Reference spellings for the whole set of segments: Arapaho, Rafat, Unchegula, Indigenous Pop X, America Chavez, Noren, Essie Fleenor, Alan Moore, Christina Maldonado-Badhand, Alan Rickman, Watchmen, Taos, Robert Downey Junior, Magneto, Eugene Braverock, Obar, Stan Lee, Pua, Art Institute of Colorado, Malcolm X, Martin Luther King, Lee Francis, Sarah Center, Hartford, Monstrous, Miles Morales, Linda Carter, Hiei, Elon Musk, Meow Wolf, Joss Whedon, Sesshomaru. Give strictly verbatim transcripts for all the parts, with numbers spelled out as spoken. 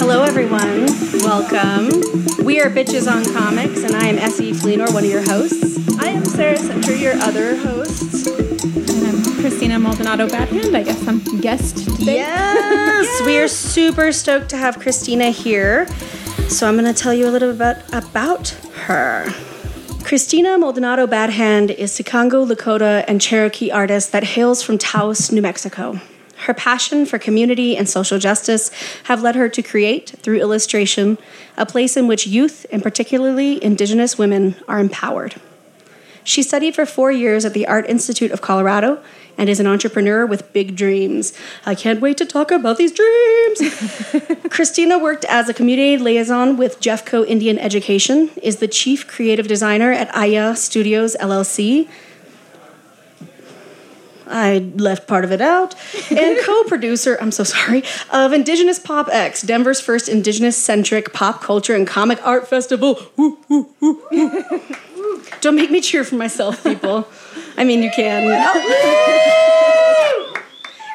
Hello, everyone. Welcome. We are Bitches on Comics, and I am Essie Fleenor, one of your hosts. I am Sarah Center, your other host. And I'm Christina Maldonado-Badhand. I guess I'm guest today. Yes! Yes! We are super stoked to have Christina here. So I'm going to tell you a little bit about her. Christina Maldonado-Badhand is Sicangu, Lakota, and Cherokee artist that hails from Taos, New Mexico. Her passion for community and social justice have led her to create, through illustration, a place in which youth, and particularly Indigenous women, are empowered. She studied for four years at the Art Institute of Colorado and is an entrepreneur with big dreams. I can't wait to talk about these dreams! Christina worked as a community liaison with Jeffco Indian Education, is the chief creative designer at Aya Studios L L C, I left part of it out, and co-producer, I'm so sorry, of Indigenous Pop X, Denver's first Indigenous-centric pop culture and comic art festival. Ooh, ooh, ooh, ooh. Don't make me cheer for myself, people. I mean, you can. Oh.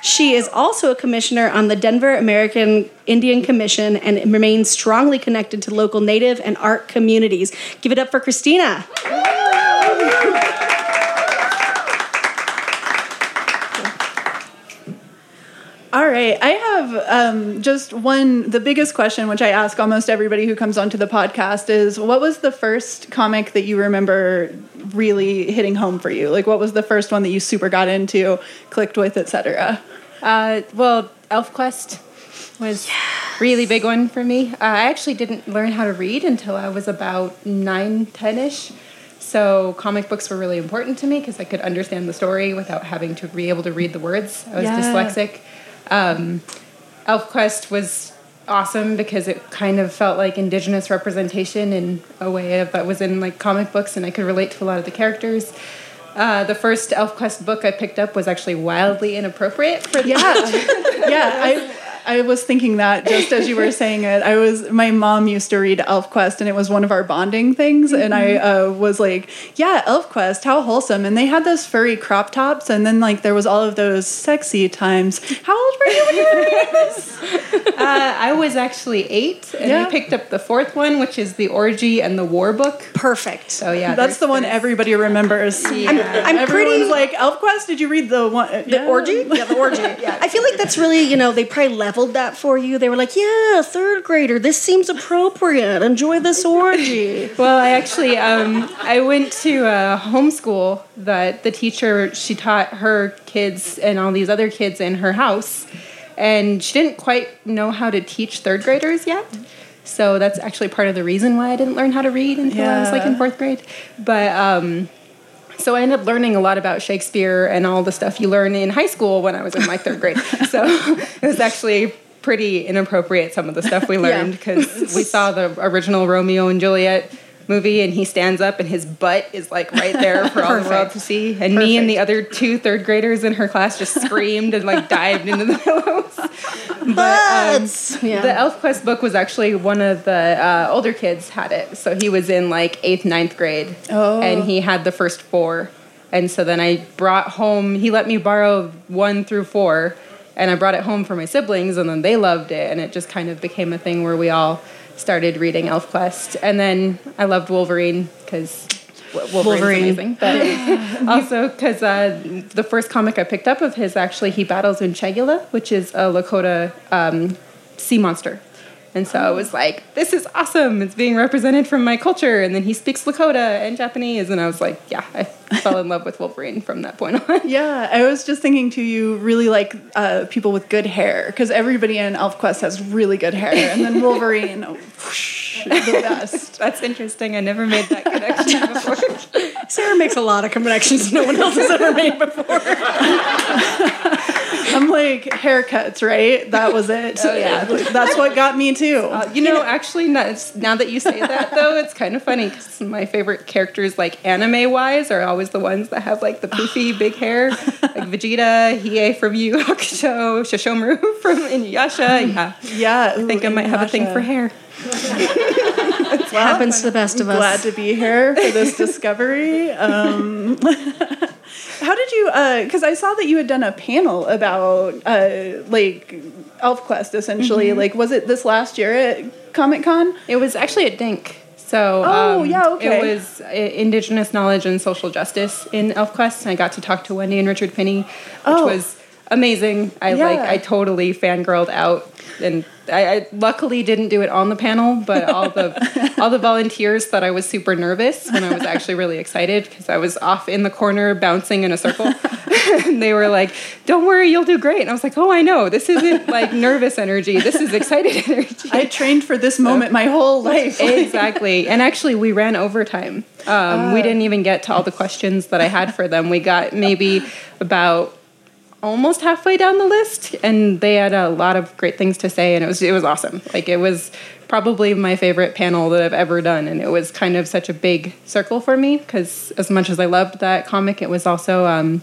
She is also a commissioner on the Denver American Indian Commission and remains strongly connected to local Native and art communities. Give it up for Christina. All right. I have um, just one, the biggest question, which I ask almost everybody who comes onto the podcast is, what was the first comic that you remember really hitting home for you? Like, what was the first one that you super got into, clicked with, et cetera? Uh, well, ElfQuest was yes. really big one for me. Uh, I actually didn't learn how to read until I was about nine, ten-ish. So comic books were really important to me because I could understand the story without having to be able to read the words. I was yeah. dyslexic. Um, ElfQuest was awesome because it kind of felt like Indigenous representation in a way of, that was in like comic books, and I could relate to a lot of the characters. Uh, the first ElfQuest book I picked up was actually wildly inappropriate for the yeah yeah I I was thinking that just as you were saying it. I was, my mom used to read ElfQuest, and it was one of our bonding things. Mm-hmm. And I uh, was like, yeah, ElfQuest, how wholesome. And they had those furry crop tops. And then like, there was all of those sexy times. How old were you when you were reading this? uh, I was actually eight, and yeah. we picked up the fourth one, which is the Orgy and the War book. Perfect. So yeah. That's the one everybody remembers. Yeah. I'm, I'm pretty like, ElfQuest, did you read the one? The yeah. Orgy? Yeah, the Orgy. Yeah. I feel like that's really, you know, they probably left that for you. They were like, yeah, third grader, this seems appropriate. Enjoy this orgy. Well, I actually, um, I went to uh, homeschool that the teacher, she taught her kids and all these other kids in her house, and she didn't quite know how to teach third graders yet. So that's actually part of the reason why I didn't learn how to read until yeah. I was like in fourth grade. But, um, so I ended up learning a lot about Shakespeare and all the stuff you learn in high school when I was in my third grade. So it was actually pretty inappropriate, some of the stuff we learned, because yeah. we saw the original Romeo and Juliet movie, and he stands up and his butt is like right there for all the world to see. And Perfect. me and the other two third graders in her class just screamed and like dived into the pillows. But um, yeah. the ElfQuest book was actually one of the uh, older kids had it. So he was in like eighth, ninth grade. Oh. And he had the first four. And so then I brought home, he let me borrow one through four, and I brought it home for my siblings, and then they loved it. And it just kind of became a thing where we all started reading ElfQuest. And then I loved Wolverine because Wolverine's Wolverine. amazing. But yeah. also because uh, the first comic I picked up of his, actually, he battles Unchegula, which is a Lakota um, sea monster. And so I was like, this is awesome. It's being represented from my culture. And then he speaks Lakota and Japanese. And I was like, yeah, I fell in love with Wolverine from that point on. Yeah, I was just thinking too, you really like uh, people with good hair. Because everybody in ElfQuest has really good hair. And then Wolverine, whoosh, the best. That's interesting. I never made that connection before. Sarah makes a lot of connections no one else has ever made before. I'm like, haircuts, right? That was it. Oh, yeah. That's what got me, too. Uh, you know, actually, now, now that you say that, though, it's kind of funny because my favorite characters, like, anime-wise, are always the ones that have, like, the poofy big hair. Like Vegeta, Hiei from Yu Yu Hakusho, Sesshomaru from Inuyasha. Yeah. Yeah. I think ooh, I might Inuyasha. Have a thing for hair. It well, happens to the best of us. Glad to be here for this discovery. Um... How did you, because uh, I saw that you had done a panel about, uh, like, ElfQuest, essentially. Mm-hmm. Like, was it this last year at Comic Con? It was actually at D I N C. So, oh, um, yeah, okay. It was Indigenous Knowledge and Social Justice in ElfQuest. And I got to talk to Wendy and Richard Pini, which oh. was amazing. I, yeah. like, I totally fangirled out. And I, I luckily didn't do it on the panel, but all the all the volunteers thought I was super nervous when I was actually really excited because I was off in the corner bouncing in a circle. And they were like, don't worry, you'll do great. And I was like, oh, I know. This isn't like nervous energy. This is excited energy. I trained for this moment so, my whole life. Exactly. And actually, we ran overtime. Um, uh, we didn't even get to all the questions that I had for them. We got maybe about... almost halfway down the list, and they had a lot of great things to say, and it was it was awesome. Like, it was probably my favorite panel that I've ever done, and it was kind of such a big circle for me, because as much as I loved that comic, it was also, um,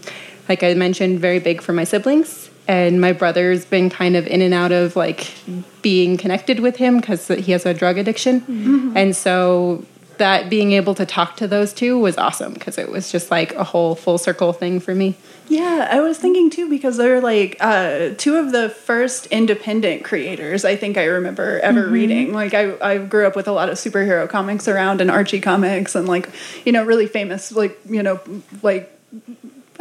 like I mentioned, very big for my siblings, and my brother's been kind of in and out of, like, being connected with him, because he has a drug addiction, mm-hmm. and so... that being able to talk to those two was awesome because it was just like a whole full circle thing for me. Yeah, I was thinking too because they're like uh, two of the first independent creators I think I remember ever mm-hmm. reading. Like I, I grew up with a lot of superhero comics around and Archie comics and like, you know, really famous, like, you know, like...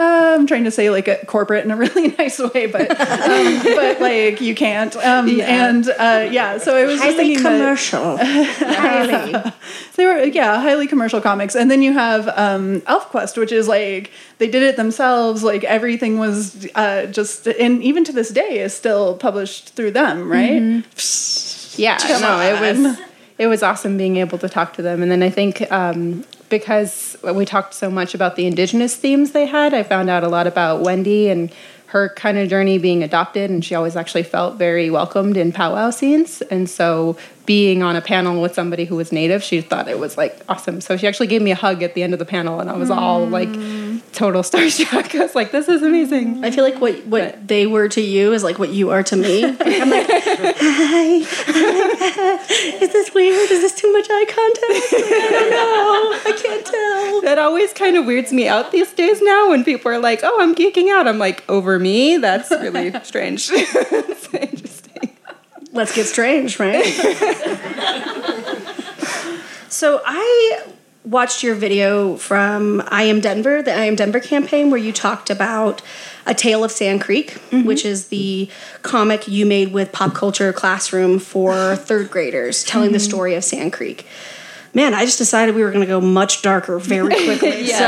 Uh, I'm trying to say like a corporate in a really nice way, but um, but like you can't. Um, yeah. And uh, yeah, so it was highly just thinking commercial. That, highly. They were yeah, highly commercial comics, and then you have um, ElfQuest, which is like they did it themselves. Like everything was uh, just, and even to this day is still published through them, right? Mm-hmm. Yeah, Come no, on. it was it was awesome being able to talk to them, and then I think. Um, Because we talked so much about the indigenous themes they had, I found out a lot about Wendy and her kind of journey being adopted, and she always actually felt very welcomed in powwow scenes. And so being on a panel with somebody who was Native, she thought it was, like, awesome. So she actually gave me a hug at the end of the panel, and I was mm. all, like, total starstruck. I was like, this is amazing. I feel like what, what but, they were to you is, like, what you are to me. Like, I'm like, hi, hi, is this weird? Is this too much eye contact? Like, I don't know. I can't tell. That always kind of weirds me out these days now when people are like, oh, I'm geeking out. I'm like, over me? That's really strange. It's interesting. Let's get strange, right? So I... watched your video from I Am Denver, the I Am Denver campaign, where you talked about A Tale of Sand Creek, mm-hmm. which is the comic you made with Pop Culture Classroom for third graders, telling mm-hmm. the story of Sand Creek. Man, I just decided we were going to go much darker very quickly. Yeah.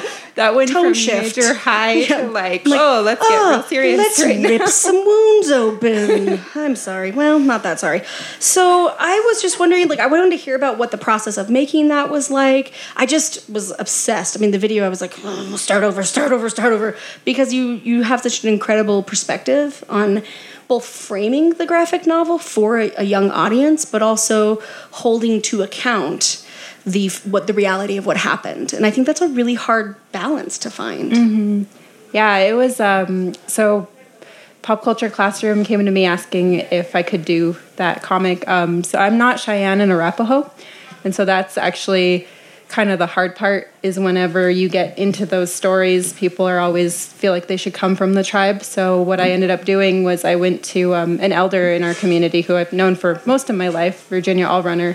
So that went from shift. Major high yeah. to like, like, oh, let's get oh, real serious let's right rip now. Some wounds open. I'm sorry. Well, not that sorry. So I was just wondering, like, I wanted to hear about what the process of making that was like. I just was obsessed. I mean, the video, I was like, oh, start over, start over, start over. Because you, you have such an incredible perspective on... both framing the graphic novel for a, a young audience, but also holding to account the what the reality of what happened. And I think that's a really hard balance to find. Mm-hmm. Yeah, it was... Um, so Pop Culture Classroom came to me asking if I could do that comic. Um, so I'm not Cheyenne and Arapaho. And so that's actually... kind of the hard part is whenever you get into those stories, people are always feel like they should come from the tribe. So what I ended up doing was I went to um, an elder in our community who I've known for most of my life, Virginia Allrunner,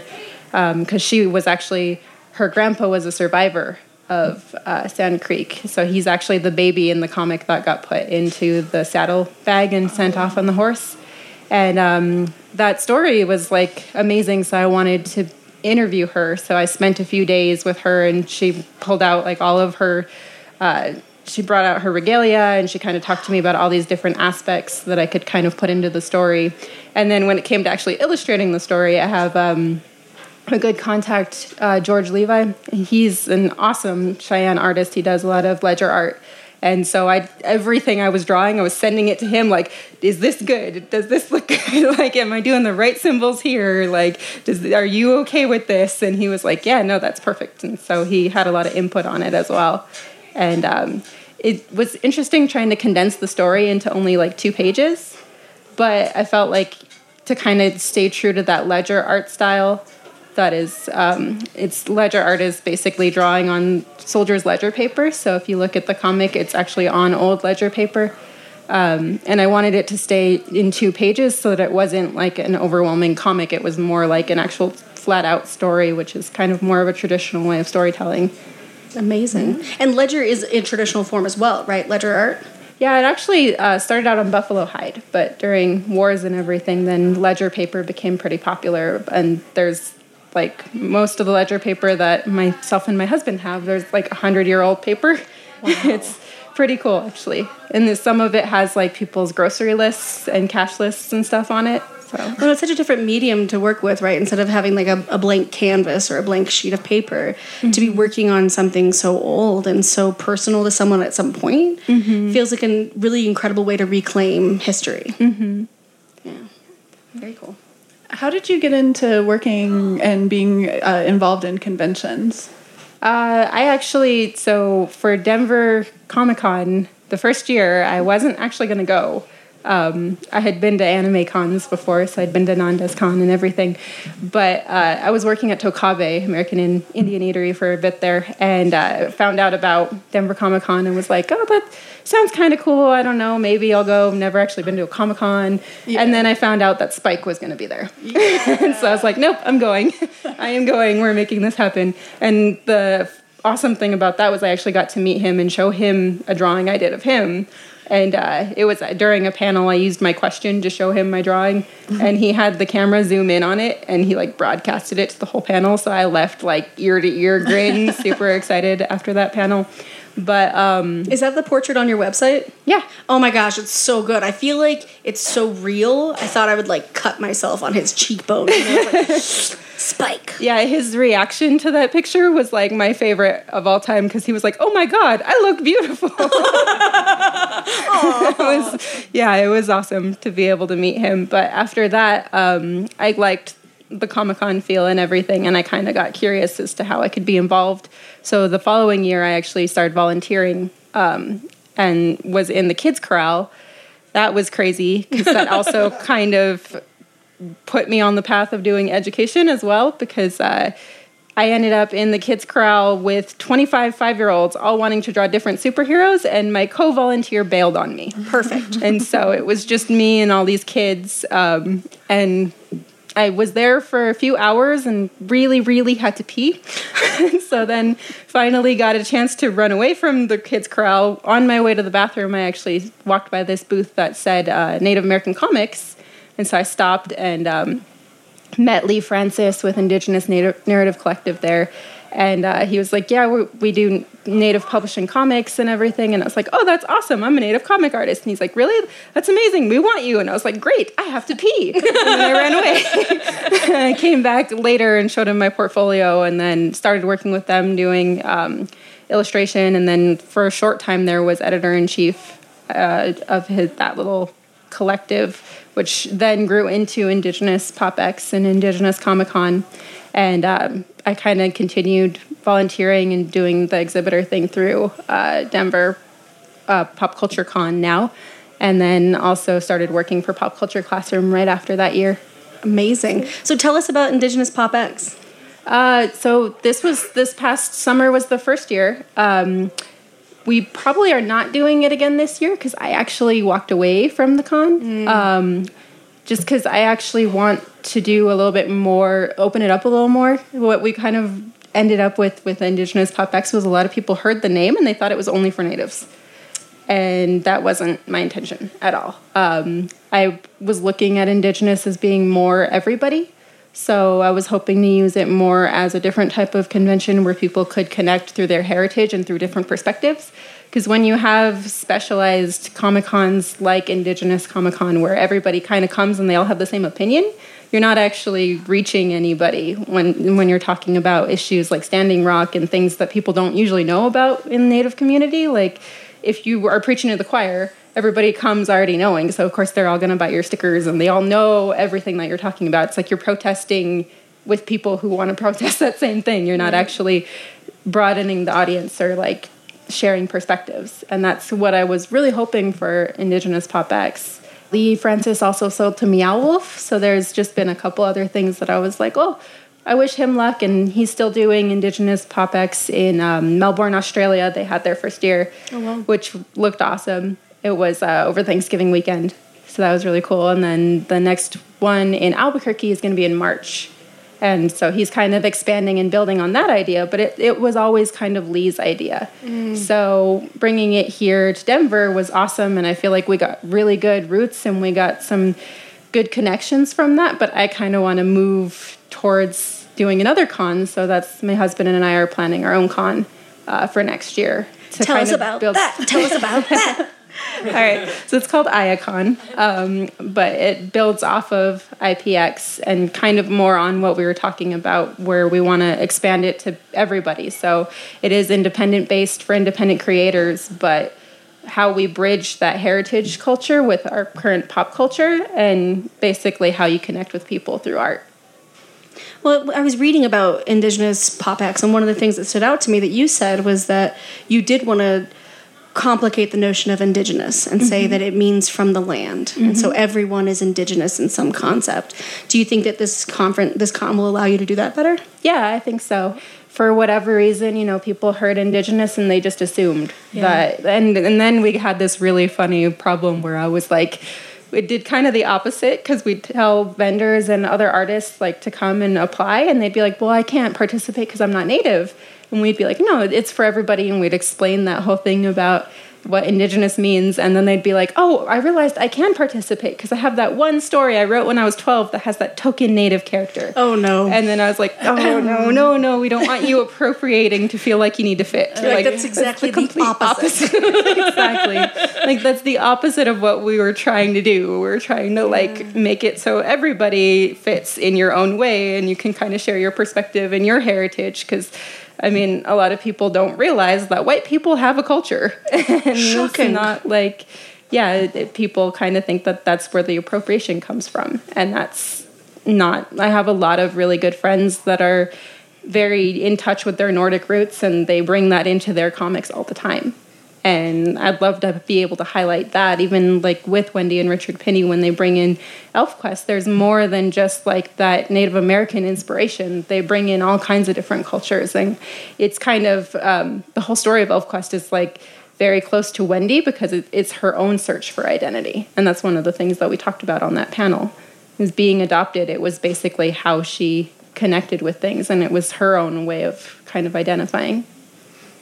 because um, she was actually, her grandpa was a survivor of uh, Sand Creek. So he's actually the baby in the comic that got put into the saddle bag and sent off on the horse. And um, that story was like amazing. So I wanted to interview her. So I spent a few days with her, and she pulled out like all of her, uh, she brought out her regalia, and she kind of talked to me about all these different aspects that I could kind of put into the story. And then when it came to actually illustrating the story, I have um, a good contact, uh, George Levi. He's an awesome Cheyenne artist. He does a lot of ledger art. And so I, everything I was drawing, I was sending it to him, like, is this good? Does this look good? Like, am I doing the right symbols here? Like, does, are you okay with this? And he was like, yeah, no, that's perfect. And so he had a lot of input on it as well. And um, it was interesting trying to condense the story into only, like, two pages. But I felt like to kind of stay true to that ledger art style, that is, um, it's ledger art is basically drawing on soldiers' ledger paper. So if you look at the comic, it's actually on old ledger paper. Um, and I wanted it to stay in two pages so that it wasn't like an overwhelming comic. It was more like an actual flat-out story, which is kind of more of a traditional way of storytelling. Amazing. Mm-hmm. And ledger is in traditional form as well, right? Ledger art? Yeah, it actually uh, started out on buffalo hide, but during wars and everything, then ledger paper became pretty popular. And there's like most of the ledger paper that myself and my husband have, there's like a hundred-year-old paper. Wow. It's pretty cool, actually. And some of it has like people's grocery lists and cash lists and stuff on it. So. Well, it's such a different medium to work with, right? Instead of having like a, a blank canvas or a blank sheet of paper, mm-hmm. to be working on something so old and so personal to someone at some point, mm-hmm. feels like a really incredible way to reclaim history. Mm-hmm. Yeah, very cool. How did you get into working and being uh, involved in conventions? Uh, I actually, so for Denver Comic Con, the first year, I wasn't actually going to go. Um, I had been to anime cons before, so I'd been to Nanda's Con and everything. But uh, I was working at Tokabe, American Indian Eatery, for a bit there, and uh, found out about Denver Comic Con and was like, oh, that sounds kind of cool. I don't know. Maybe I'll go. I've never actually been to a Comic Con. Yeah. And then I found out that Spike was going to be there. Yeah. And so I was like, nope, I'm going. I am going. We're making this happen. And the awesome thing about that was I actually got to meet him and show him a drawing I did of him. And uh, it was during a panel, I used my question to show him my drawing, mm-hmm. and he had the camera zoom in on it, and he, like, broadcasted it to the whole panel, so I left, like, ear-to-ear grin, super excited after that panel. But um, is that the portrait on your website? Yeah. Oh, my gosh, it's so good. I feel like it's so real. I thought I would, like, cut myself on his cheekbone. And I was like, Spike. Yeah, his reaction to that picture was, like, my favorite of all time, because he was like, oh, my God, I look beautiful. It was, yeah, it was awesome to be able to meet him. But after that, um, I liked the Comic-Con feel and everything, and I kind of got curious as to how I could be involved. So the following year, I actually started volunteering um, and was in the kids' corral. That was crazy, because that also kind of put me on the path of doing education as well, because uh, I ended up in the kids' corral with twenty-five five-year-olds all wanting to draw different superheroes, and my co-volunteer bailed on me. Perfect. And so it was just me and all these kids, um, and I was there for a few hours and really, really had to pee. So then finally got a chance to run away from the kids' corral. On my way to the bathroom, I actually walked by this booth that said uh, Native American Comics. And so I stopped and um, met Lee Francis with Indigenous Native Narrative Collective there. And uh, he was like, yeah, we, we do Native publishing comics and everything. And I was like, oh, that's awesome. I'm a Native comic artist. And he's like, really? That's amazing. We want you. And I was like, great. I have to pee. And then I ran away. I came back later and showed him my portfolio and then started working with them doing um, illustration. And then for a short time there was editor-in-chief uh, of his that little collective, which then grew into Indigenous Pop X and Indigenous Comic Con. And um, I kind of continued volunteering and doing the exhibitor thing through uh, Denver uh, Pop Culture Con now. And then also started working for Pop Culture Classroom right after that year. Amazing. So tell us about Indigenous Pop X. Uh, so this was this past summer was the first year. Um, we probably are not doing it again this year because I actually walked away from the con. Mm. Um Just because I actually want to do a little bit more, open it up a little more. What we kind of ended up with with Indigenous Pop X was a lot of people heard the name and they thought it was only for natives. and that wasn't my intention at all. Um, I was looking at Indigenous as being more everybody, so I was hoping to use it more as a different type of convention where people could connect through their heritage and through different perspectives. Because when you have specialized Comic-Cons like Indigenous Comic-Con where everybody kind of comes and they all have the same opinion, you're not actually reaching anybody when when you're talking about issues like Standing Rock and things that people don't usually know about in the Native community. Like, if you are preaching to the choir, everybody comes already knowing. So, of course, they're all going to buy your stickers and they all know everything that you're talking about. It's like you're protesting with people who want to protest that same thing. You're not actually broadening the audience or, like, sharing perspectives. And that's what I was really hoping for Indigenous Pop X. Lee Francis also sold to Meow Wolf. So there's just been a couple other things that I was like, oh, I wish him luck. And he's still doing Indigenous Pop X in um, Melbourne, Australia. They had their first year, oh, wow. which looked awesome. It was uh, over Thanksgiving weekend. So that was really cool. And then the next one in Albuquerque is going to be in March. And so he's kind of expanding and building on that idea, but it, it was always kind of Lee's idea. Mm. So bringing it here to Denver was awesome, and I feel like we got really good roots and we got some good connections from that, but I kind of want to move towards doing another con, so that's my husband and I are planning our own con uh, for next year. To Tell, us about build- that. Tell us about that. Tell us about that. All right, so it's called Iacon, um, but it builds off of I P X and kind of more on what we were talking about, where we want to expand it to everybody. So it is independent-based for independent creators, but how we bridge that heritage culture with our current pop culture and basically how you connect with people through art. Well, I was reading about Indigenous Pop X, and one of the things that stood out to me that you said was that you did want to complicate the notion of Indigenous and say mm-hmm. that it means from the land. Mm-hmm. And so everyone is Indigenous in some concept. Do you think that this conference, this con will allow you to do that better? Yeah, I think so. For whatever reason, you know, people heard Indigenous and they just assumed yeah. that. And, and then we had this really funny problem where I was like, it did kind of the opposite, because we'd tell vendors and other artists like to come and apply, and they'd be like, well, I can't participate because I'm not Native. And we'd be like, no, it's for everybody. And we'd explain that whole thing about what Indigenous means. And then they'd be like, oh, I realized I can participate because I have that one story I wrote when I was twelve that has that token Native character. Oh, no. And then I was like, oh, no, no, no. We don't want you appropriating to feel like you need to fit. Like, like, that's exactly that's the, the opposite. opposite. Exactly. Like, that's the opposite of what we were trying to do. We were trying to, like, yeah. make it so everybody fits in your own way and you can kind of share your perspective and your heritage, because I mean, a lot of people don't realize that white people have a culture. And shocking. It's not like, yeah, it, people kind of think that that's where the appropriation comes from. And that's not, I have a lot of really good friends that are very in touch with their Nordic roots, and they bring that into their comics all the time. And I'd love to be able to highlight that, even like with Wendy and Richard Pini, when they bring in ElfQuest, there's more than just like that Native American inspiration. They bring in all kinds of different cultures. And it's kind of, um, the whole story of ElfQuest is like very close to Wendy, because it, it's her own search for identity. And that's one of the things that we talked about on that panel, is being adopted. It was basically how she connected with things, and it was her own way of kind of identifying.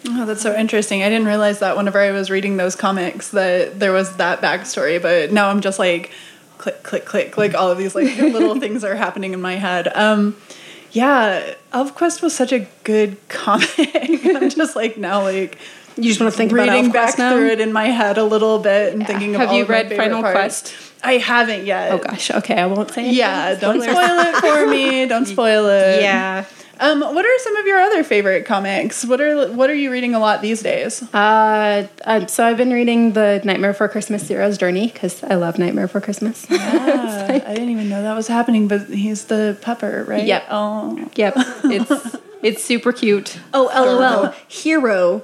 Oh, that's so interesting. I didn't realize that whenever I was reading those comics that there was that backstory, but now I'm just like, click, click, click, like all of these like little things are happening in my head. Um, yeah, ElfQuest was such a good comic. I'm just like now like... You just want to think about reading back now? Through it in my head a little bit and yeah. thinking of have all you of read my Final parts. Quest? I haven't yet. Oh gosh, okay, I won't say anything. Yeah, don't spoil it for me. Don't spoil it. Yeah. Um, what are some of your other favorite comics? What are what are you reading a lot these days? Uh, um, so I've been reading the Nightmare Before Christmas Zero's Journey, because I love Nightmare Before Christmas. Yeah, like, I didn't even know that was happening, but he's the pupper, right? Yep. Oh. Yep. It's it's super cute. Oh, lol. Hero's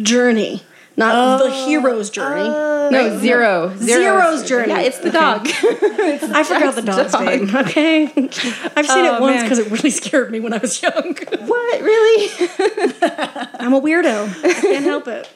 Journey. Not oh, the hero's journey. Uh, no, zero. Zero's, zero's journey. Yeah, it's the okay. dog. It's I forgot the dog's dog. name. Okay. I've seen oh, it once because it really scared me when I was young. What? Really? I'm a weirdo. I can't help it.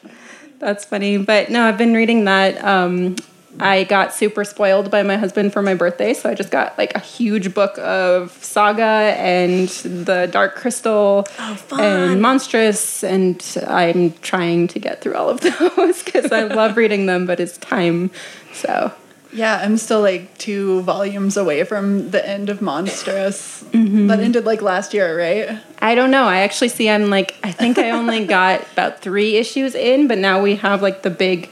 That's funny. But no, I've been reading that. Um, I got super spoiled by my husband for my birthday, so I just got like a huge book of Saga and the Dark Crystal oh, and Monstrous, and I'm trying to get through all of those because I love reading them, but it's time, so... Yeah, I'm still like two volumes away from the end of Monstrous. Mm-hmm. That ended like last year, right? I don't know. I actually see I'm like, I think I only got about three issues in, but now we have like the big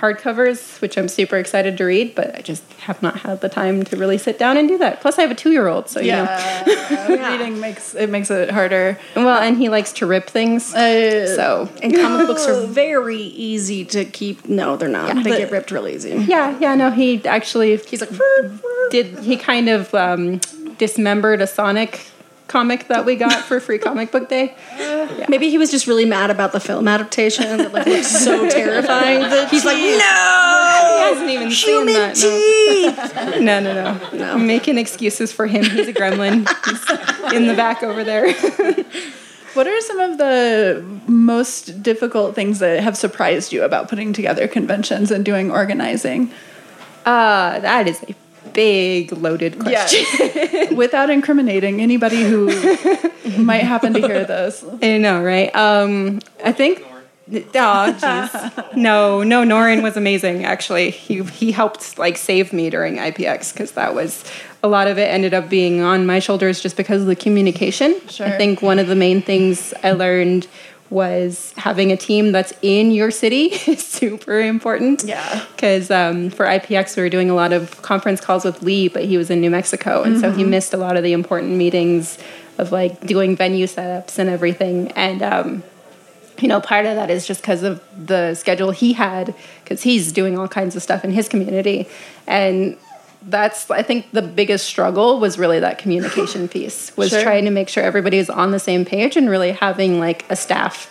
hardcovers, which I'm super excited to read, but I just have not had the time to really sit down and do that. Plus I have a two-year-old, so you yeah, know. Yeah, reading makes it makes it harder. Well, and he likes to rip things. Uh, so, and comic books are very easy to keep. No, they're not. Yeah, they but, get ripped really easy. Yeah, yeah, no, he actually he's like did he kind of um, dismembered a Sonic comic that we got for Free Comic Book Day. Uh, yeah. Maybe he was just really mad about the film adaptation that like, looked so terrifying. The He's teeth. Like, no! He hasn't even Human seen that. Teeth. No, no, no. no. I'm making excuses for him. He's a gremlin. He's in the back over there. What are some of the most difficult things that have surprised you about putting together conventions and doing organizing? Uh, that is a big loaded question. Yes. Without incriminating anybody who might happen to hear this. I know, right? Um, I think. Oh, jeez. No, no. Noren was amazing. Actually, he he helped like save me during I P X because that was a lot of it ended up being on my shoulders just because of the communication. Sure. I think one of the main things I learned was having a team that's in your city is super important. Yeah. Because um, for I P X, we were doing a lot of conference calls with Lee, but he was in New Mexico. And mm-hmm. so he missed a lot of the important meetings of, like, doing venue setups and everything. And, um, you know, part of that is just because of the schedule he had, because he's doing all kinds of stuff in his community. And that's, I think, the biggest struggle was really that communication piece, was sure. trying to make sure everybody was on the same page and really having, like, a staff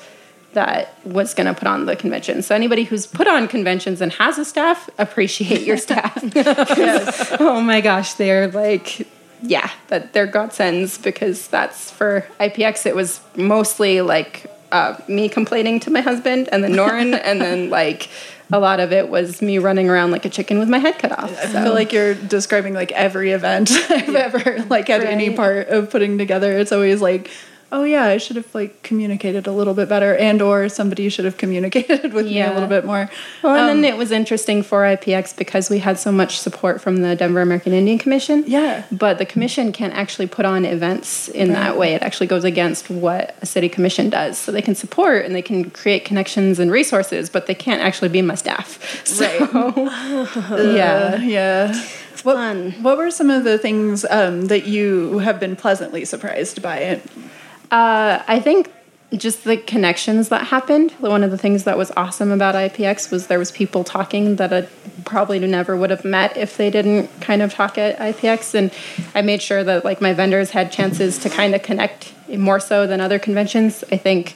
that was going to put on the convention. So anybody who's put on conventions and has a staff, appreciate your staff. Yes. Oh, my gosh, they're, like, yeah, that they're godsends because that's for I P X. It was mostly, like, uh, me complaining to my husband and then Noren and then, like... A lot of it was me running around like a chicken with my head cut off. So. I feel like you're describing like every event I've ever like had right. any part of putting together. It's always like, oh yeah, I should have like communicated a little bit better, and or somebody should have communicated with yeah. me a little bit more. Well, and um, then it was interesting for I P X because we had so much support from the Denver American Indian Commission. Yeah, but the commission can't actually put on events in right. that way. It actually goes against what a city commission does. So they can support and they can create connections and resources, but they can't actually be my staff. So, right. yeah, uh, yeah. What, fun. What were some of the things um, that you have been pleasantly surprised by it? Uh, I think just the connections that happened. One of the things that was awesome about I P X was there was people talking that I probably never would have met if they didn't kind of talk at I P X. And I made sure that like my vendors had chances to kind of connect more so than other conventions. I think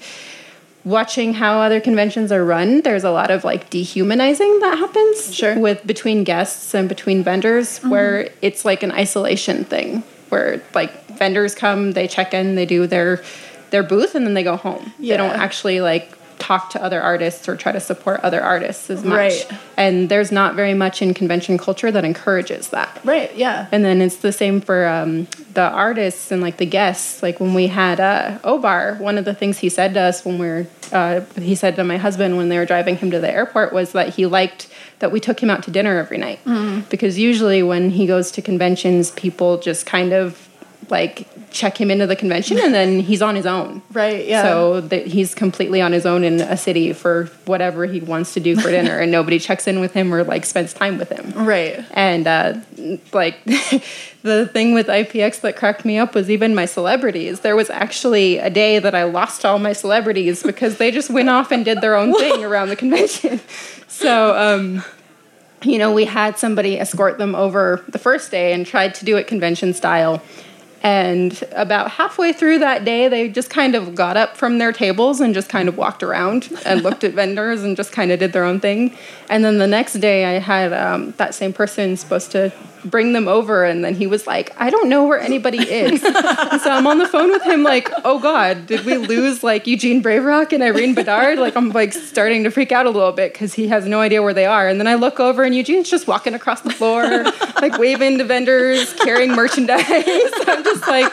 watching how other conventions are run, there's a lot of like dehumanizing that happens sure. with between guests and between vendors mm-hmm. where it's like an isolation thing. Where like vendors come, they check in, they do their their booth, and then they go home. Yeah. They don't actually like talk to other artists or try to support other artists as much. Right. And there's not very much in convention culture that encourages that. Right. Yeah. And then it's the same for um, the artists and like the guests. Like when we had uh, Obar, one of the things he said to us when we were, uh, he said to my husband when they were driving him to the airport was that he liked that we took him out to dinner every night. Mm. Because usually when he goes to conventions, people just kind of, like, check him into the convention, and then he's on his own. Right, yeah. So that he's completely on his own in a city for whatever he wants to do for dinner, and nobody checks in with him or, like, spends time with him. Right. And, uh, like, the thing with I P X that cracked me up was even my celebrities. There was actually a day that I lost all my celebrities because they just went off and did their own thing around the convention. So, um, you know, we had somebody escort them over the first day and tried to do it convention style. And about halfway through that day, they just kind of got up from their tables and just kind of walked around and looked at vendors and just kind of did their own thing. And then the next day, I had um, that same person supposed to bring them over. And then he was like, I don't know where anybody is. And so I'm on the phone with him like, oh God, did we lose like Eugene Braverock and Irene Bedard? Like I'm like starting to freak out a little bit because he has no idea where they are. And then I look over and Eugene's just walking across the floor, like waving to vendors, carrying merchandise. So I'm just like,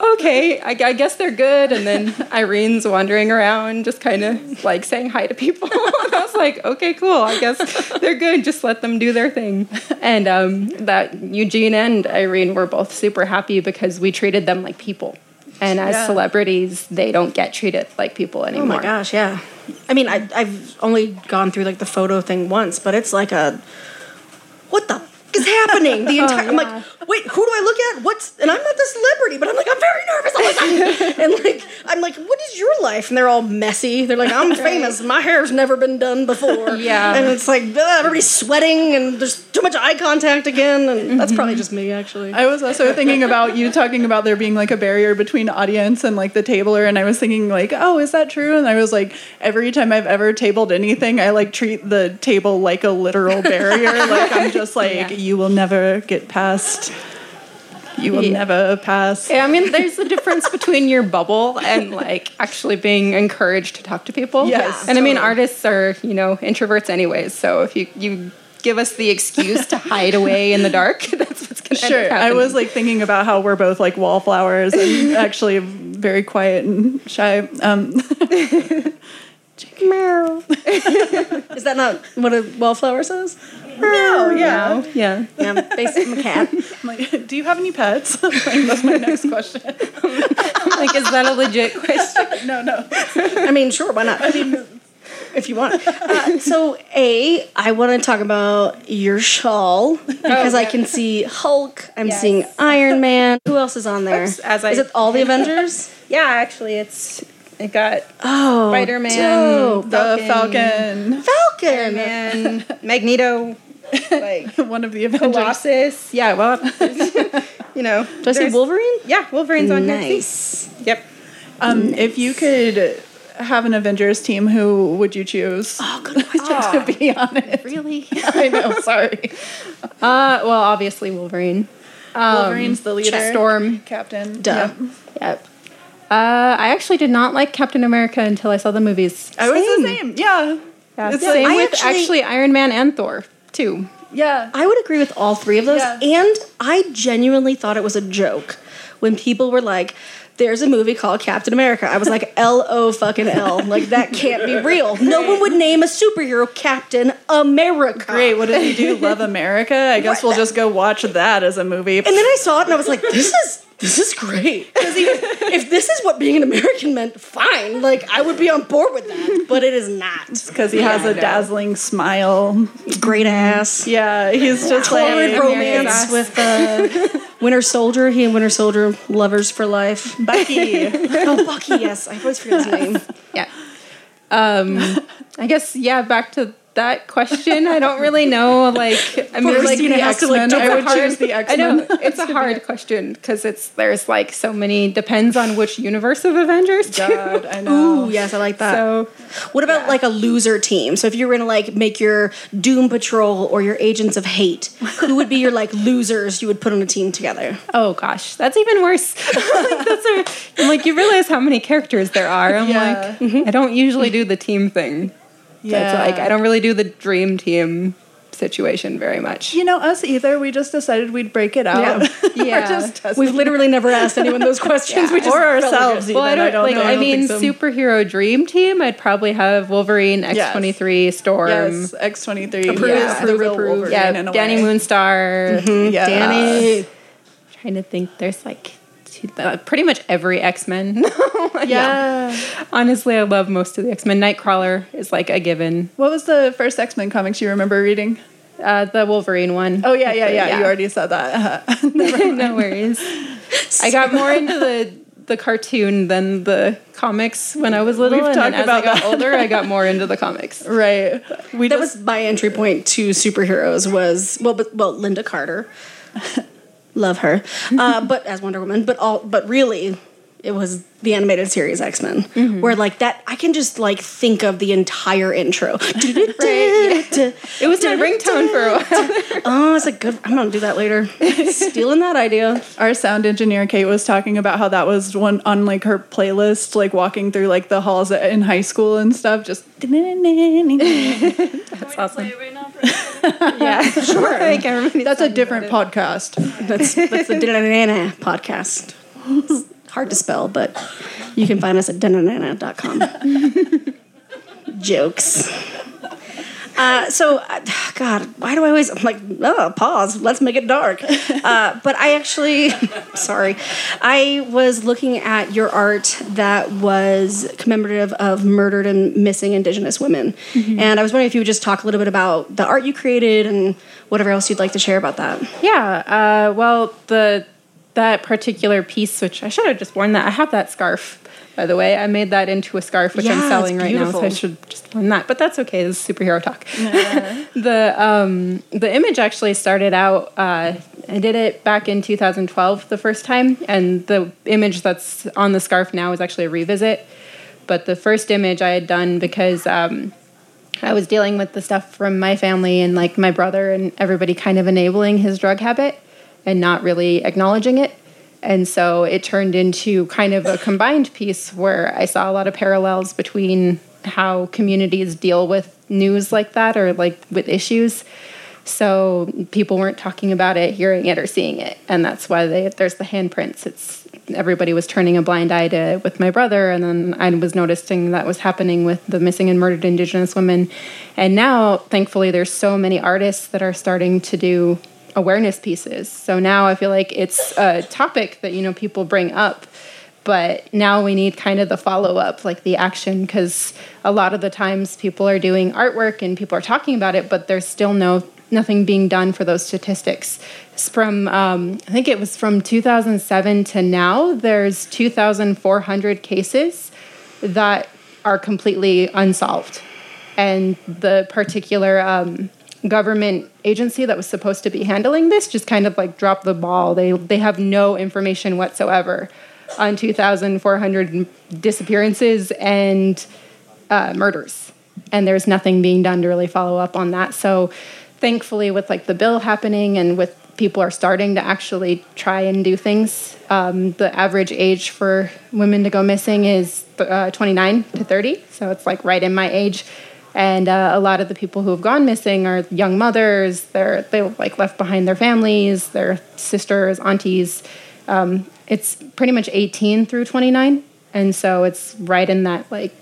okay, I, I guess they're good. And then Irene's wandering around, just kind of like saying hi to people. And I was like, okay, cool. I guess they're good. Just let them do their thing. And um, that Eugene and Irene were both super happy because we treated them like people. And as yeah. celebrities, they don't get treated like people anymore. Oh my gosh, yeah. I mean, I, I've only gone through like the photo thing once, but it's like a, what the is happening the entire oh, yeah. I'm like, wait, who do I look at? What's and I'm not the celebrity, but I'm like, I'm very nervous all the time. And like I'm like, what is your life? And they're all messy. They're like, I'm right. famous, my hair's never been done before. Yeah. And it's like ugh, everybody's sweating and there's too much eye contact again. And mm-hmm. that's probably just me actually. I was also thinking about you talking about there being like a barrier between audience and like the tabler, and I was thinking like, oh, is that true? And I was like, every time I've ever tabled anything, I like treat the table like a literal barrier. Like I'm just like yeah. you will never get past. You will yeah. never pass. Yeah, I mean, there's a difference between your bubble and, like, actually being encouraged to talk to people. Yes. And, totally. I mean, artists are, you know, introverts anyways. So if you, you give us the excuse to hide away in the dark, that's what's going to sure. end up happening. I was, like, thinking about how we're both, like, wallflowers and actually very quiet and shy. Um, meow. Is that not what a wallflower says? No, yeah. Yeah. Yeah, I'm basically a cat. I'm like, do you have any pets? I'm like, that's my next question. I'm like, is that a legit question? No, no. I mean, sure, why not? I mean, if you want. Uh, so, A, I want to talk about your shawl, because oh, okay. I can see Hulk, I'm yes. seeing Iron Man. Who else is on there? Oops, as I- is it all the Avengers? Yeah, actually, it's... It got oh, Spider-Man, dope. The Falcon, Falcon, Falcon. Man, Magneto, like one of the Avengers. Colossus. Yeah, well, you know. Do I say Wolverine? Yeah, Wolverine's on next. Nice. Yep. Um, nice. If you could have an Avengers team, who would you choose? Oh, good question. Oh, to be honest, really? I know. Sorry. uh, well, obviously Wolverine. Um, Wolverine's the leader. Check. Storm, Captain. Duh. Yep. yep. Uh, I actually did not like Captain America until I saw the movies. I was the same. Yeah. yeah. It's yeah same I with actually, actually Iron Man and Thor, too. Yeah. I would agree with all three of those. Yeah. And I genuinely thought it was a joke when people were like, there's a movie called Captain America. I was like, L O fucking L. Like, that can't be real. No one would name a superhero Captain America. Great. What did he do? Love America? I guess what? We'll just go watch that as a movie. And then I saw it and I was like, this is... This is great. Because if this is what being an American meant, fine. Like, I would be on board with that. But it is not. It's because he yeah, has a dazzling smile. Great ass. Yeah, he's just like... Torrid romance with uh, Winter Soldier. He and Winter Soldier, lovers for life. Bucky. Oh, Bucky, yes. I always forget his name. Yeah. Um, I guess, yeah, back to... That question, I don't really know. Like, I mean, like the X-Men. I would choose the X-Men. I know it's a hard question because it's there's like so many. Depends on which universe of Avengers. God, I know. Ooh, yes, I like that. So, what about yeah. like a loser team? So, if you were gonna like make your Doom Patrol or your Agents of Hate, who would be your like losers you would put on a team together? Oh gosh, that's even worse. Like, that's a, I'm like, you realize how many characters there are. I'm yeah. like, mm-hmm. I don't usually do the team thing. Yeah. So it's like, I don't really do the dream team situation very much. You know, us either. We just decided we'd break it out. Yeah. yeah. Just We've literally never asked anyone those questions. yeah. we just or ourselves. Even. Well, I don't, I don't like, know. I, I don't mean, so. Superhero dream team, I'd probably have Wolverine, X twenty-three, yes. Storm. Yes, X twenty-three. Approved. Yeah. The real Wolverine yeah. in a Danny way. Moonstar. Mm-hmm. Yeah. Danny. Uh, I'm trying to think. There's like... Pretty much every X-Men. yeah. yeah. Honestly, I love most of the X-Men. Nightcrawler is like a given. What was the first X-Men comics you remember reading? Uh, the Wolverine one. Oh, yeah, yeah, yeah. yeah. You already said that. Uh, no worries. I got more into the, the cartoon than the comics when I was little. We've and talked then about as I got that. older, I got more into the comics. Right. We that just, was my entry point to superheroes was, well, but, well, Linda Carter. Love her, uh, but as Wonder Woman, but all, but really, it was the animated series X-Men, mm-hmm. where like that I can just like think of the entire intro. Right, yeah. It was my ringtone for a while. Oh, it's like good. I'm gonna do that later. Stealing that idea. Our sound engineer Kate was talking about how that was one on like her playlist, like walking through like the halls in high school and stuff. Just that's awesome. Yeah, sure. I think I remember that's a different podcast. That's that's the da-na-na-na podcast. It's hard to spell, but you can find us at da-na-na-na dot com. Jokes. Uh, so, uh, God, why do I always... I'm like, oh, pause. Let's make it dark. Uh, but I actually... sorry. I was looking at your art that was commemorative of murdered and missing Indigenous women. Mm-hmm. And I was wondering if you would just talk a little bit about the art you created and whatever else you'd like to share about that. Yeah. Uh, well, the... that particular piece, which I should have just worn that. I have that scarf, by the way. I made that into a scarf, which yeah, I'm selling right now, so I should just worn that. But that's okay. This is superhero talk. Yeah. the um, the image actually started out, uh, I did it back in two thousand twelve the first time, and the image that's on the scarf now is actually a revisit. But the first image I had done because um, I was dealing with the stuff from my family and like my brother and everybody kind of enabling his drug habit and not really acknowledging it. And so it turned into kind of a combined piece where I saw a lot of parallels between how communities deal with news like that or like with issues. So people weren't talking about it, hearing it, or seeing it. And that's why they, there's the handprints. It's everybody was turning a blind eye to with my brother. And then I was noticing that was happening with the missing and murdered Indigenous women. And now, thankfully, there's so many artists that are starting to do awareness pieces. So now I feel like it's a topic that, you know, people bring up, but now we need kind of the follow-up, like the action, because a lot of the times people are doing artwork and people are talking about it, but there's still no nothing being done for those statistics. It's from, um, I think it was from two thousand seven to now, there's two thousand four hundred cases that are completely unsolved. And the particular... Um, government agency that was supposed to be handling this just kind of like dropped the ball. They they have no information whatsoever on two thousand four hundred disappearances and uh, murders. And there's nothing being done to really follow up on that. So thankfully with like the bill happening and with people are starting to actually try and do things, um, the average age for women to go missing is uh, twenty-nine to thirty. So it's like right in my age. And uh, a lot of the people who have gone missing are young mothers. They're they like left behind their families, their sisters, aunties. Um, it's pretty much eighteen through twenty-nine, and so it's right in that like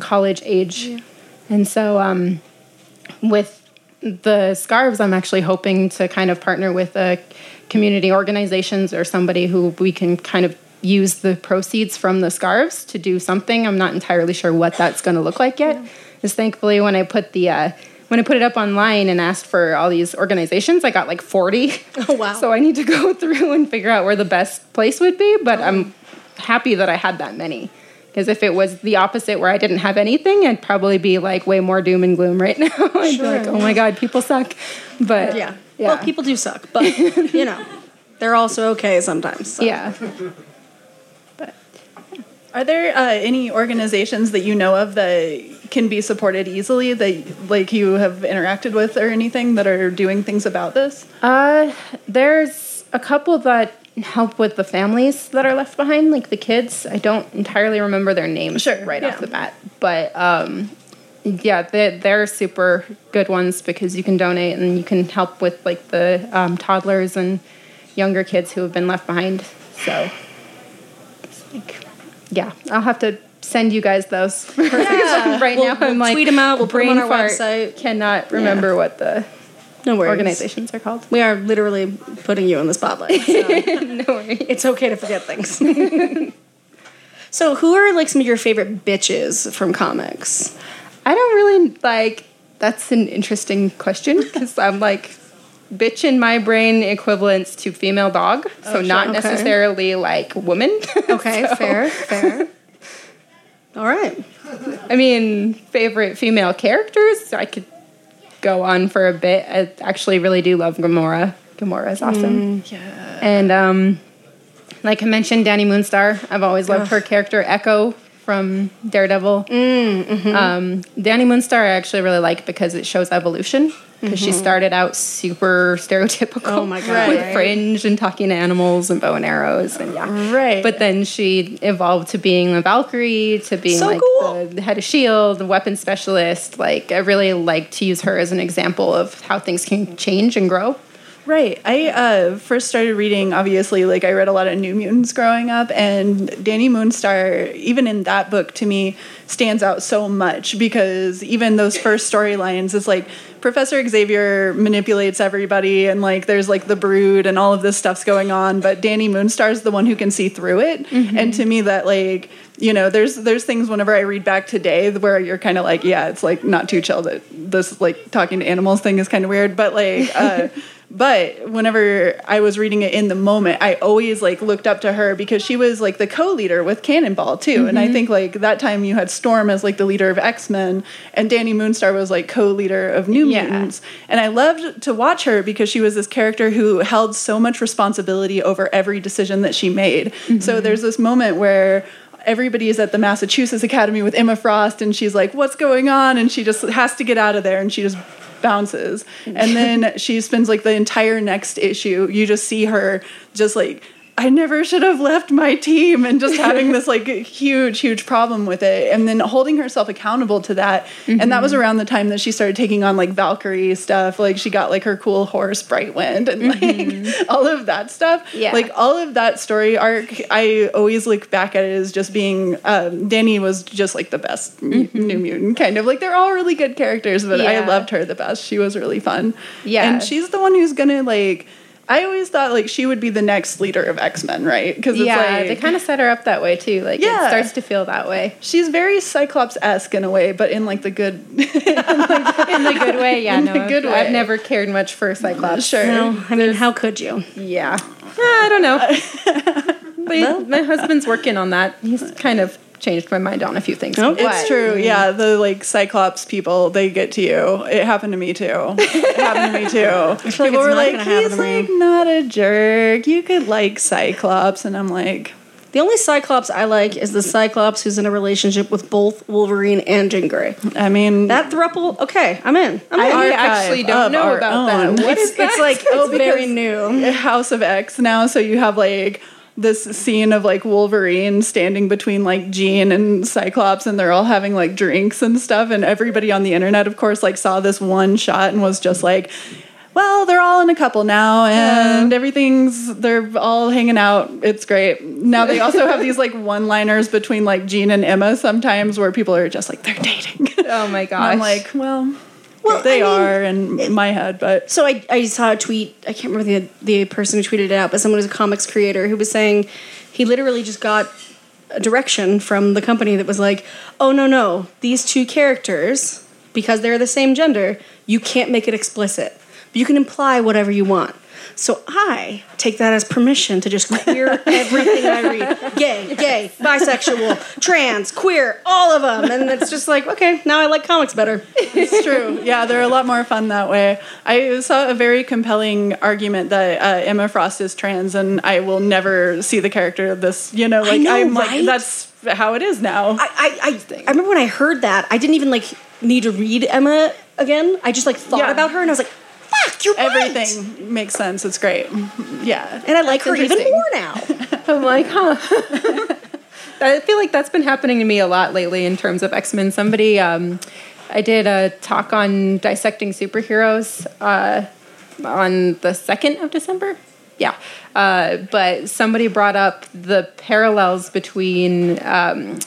college age. Yeah. And so um, with the scarves, I'm actually hoping to kind of partner with a community organizations or somebody who we can kind of use the proceeds from the scarves to do something. I'm not entirely sure what that's going to look like yet. Yeah. Thankfully, when I put the uh, when I put it up online and asked for all these organizations, I got like forty. Oh wow! So I need to go through and figure out where the best place would be. But oh. I'm happy that I had that many, because if it was the opposite where I didn't have anything, I'd probably be like way more doom and gloom right now. I'd sure. be like, oh my God, people suck. But yeah, yeah. Well, people do suck, but you know, they're also okay sometimes. So. Yeah. Are there uh, any organizations that you know of that can be supported easily that like you have interacted with or anything that are doing things about this? Uh, there's a couple that help with the families that are left behind, like the kids. I don't entirely remember their names sure, right yeah. off the bat. But, um, yeah, they're, they're super good ones because you can donate and you can help with like the um, toddlers and younger kids who have been left behind. So it's like... yeah, I'll have to send you guys those. Yeah. right we'll, now, we'll I'm like tweet them out. We'll put them on our website. Cannot remember yeah. what the no organizations are called. We are literally putting you in the spotlight. So no worries. It's okay to forget things. So, who are like some of your favorite bitches from comics? I don't really like. That's an interesting question because I'm like, bitch in my brain equivalents to female dog, oh, so not okay. necessarily like woman. Okay, so. fair, fair. All right. I mean, favorite female characters, I could go on for a bit. I actually really do love Gamora. Gamora is awesome. Mm, yeah. And um, Like I mentioned, Danny Moonstar. I've always loved Ugh. her character, Echo from Daredevil. Mm, mm-hmm. um, Danny Moonstar I actually really like because it shows evolution. Because mm-hmm. she started out super stereotypical oh my God, with right. fringe and talking to animals and bow and arrows. And yeah. Right. But then she evolved to being a Valkyrie, to being so like cool. the head of S H I E L D, the weapon specialist. Like I really like to use her as an example of how things can change and grow. Right. I uh, first started reading, obviously, like I read a lot of New Mutants growing up, and Danny Moonstar, even in that book, to me, stands out so much because even those first storylines, it's like Professor Xavier manipulates everybody and like there's like the brood and all of this stuff's going on, but Danny Moonstar's the one who can see through it. Mm-hmm. And to me that like, you know, there's there's things whenever I read back today where you're kind of like, yeah, it's like not too chill that this like talking to animals thing is kind of weird, but like... Uh, But whenever I was reading it in the moment, I always, like, looked up to her because she was, like, the co-leader with Cannonball, too. Mm-hmm. And I think, like, that time you had Storm as, like, the leader of X-Men, and Danny Moonstar was, like, co-leader of New Mutants. Yeah. And I loved to watch her because she was this character who held so much responsibility over every decision that she made. Mm-hmm. So there's this moment where... everybody is at the Massachusetts Academy with Emma Frost, and she's like, what's going on? And she just has to get out of there, and she just bounces. And then she spends, like, the entire next issue. You just see her just, like, I never should have left my team, and just having this, like, huge, huge problem with it. And then holding herself accountable to that. Mm-hmm. And that was around the time that she started taking on, like, Valkyrie stuff. Like, she got, like, her cool horse, Brightwind, and, like, mm-hmm. all of that stuff. Yeah. Like, all of that story arc, I always look back at it as just being... Um, Danny was just, like, the best mm-hmm. New Mutant, kind of. Like, they're all really good characters, but yeah. I loved her the best. She was really fun. Yeah. And she's the one who's gonna, like... I always thought, like, she would be the next leader of X-Men, right? Because it's yeah, like, they kind of set her up that way, too. Like, yeah. it starts to feel that way. She's very Cyclops-esque in a way, but in, like, the good... in, like, in the good way, yeah. In no, the good way. I've never cared much for Cyclops. Sure. No, I mean, how could you? Yeah. I don't know. My husband's working on that. He's kind of... changed my mind on a few things. Nope. It's true, yeah. The, like, Cyclops people, they get to you. It happened to me, too. It happened to me, too. People like were like, he's, like, not a jerk. You could like Cyclops. And I'm like... The only Cyclops I like is the Cyclops who's in a relationship with both Wolverine and Jean Grey. I mean... That thruple... Okay, I'm in. I'm in. I actually don't know about that. What is that? It's, like, oh, very new. House of X now, so you have, like... this scene of, like, Wolverine standing between, like, Jean and Cyclops, and they're all having, like, drinks and stuff, and everybody on the internet, of course, like, saw this one shot and was just like, well, they're all in a couple now, and yeah. everything's, they're all hanging out. It's great. Now they also have these, like, one-liners between, like, Jean and Emma sometimes where people are just like, they're dating. Oh, my gosh. And I'm like, well... Well, they I mean, are in my head, but... So I, I saw a tweet. I can't remember the the person who tweeted it out, but someone who's a comics creator who was saying he literally just got a direction from the company that was like, oh, no, no, these two characters, because they're the same gender, you can't make it explicit. You can imply whatever you want. So I take that as permission to just queer everything I read. Gay, gay, bisexual, trans, queer, all of them. And it's just like, okay, now I like comics better. It's true. Yeah, they're a lot more fun that way. I saw a very compelling argument that uh, Emma Frost is trans, and I will never see the character of this, you know, like, I know, I'm right? like, that's how it is now. I, I, I, I remember when I heard that, I didn't even, like, need to read Emma again. I just, like, thought yeah. about her, and I was like, fuck, you're everything right. makes sense. It's great. Yeah. And I like that's her even more now. I'm like, huh. I feel like that's been happening to me a lot lately in terms of X-Men. Somebody, um, I did a talk on dissecting superheroes uh, on the second of December. Yeah. Uh, but somebody brought up the parallels between um,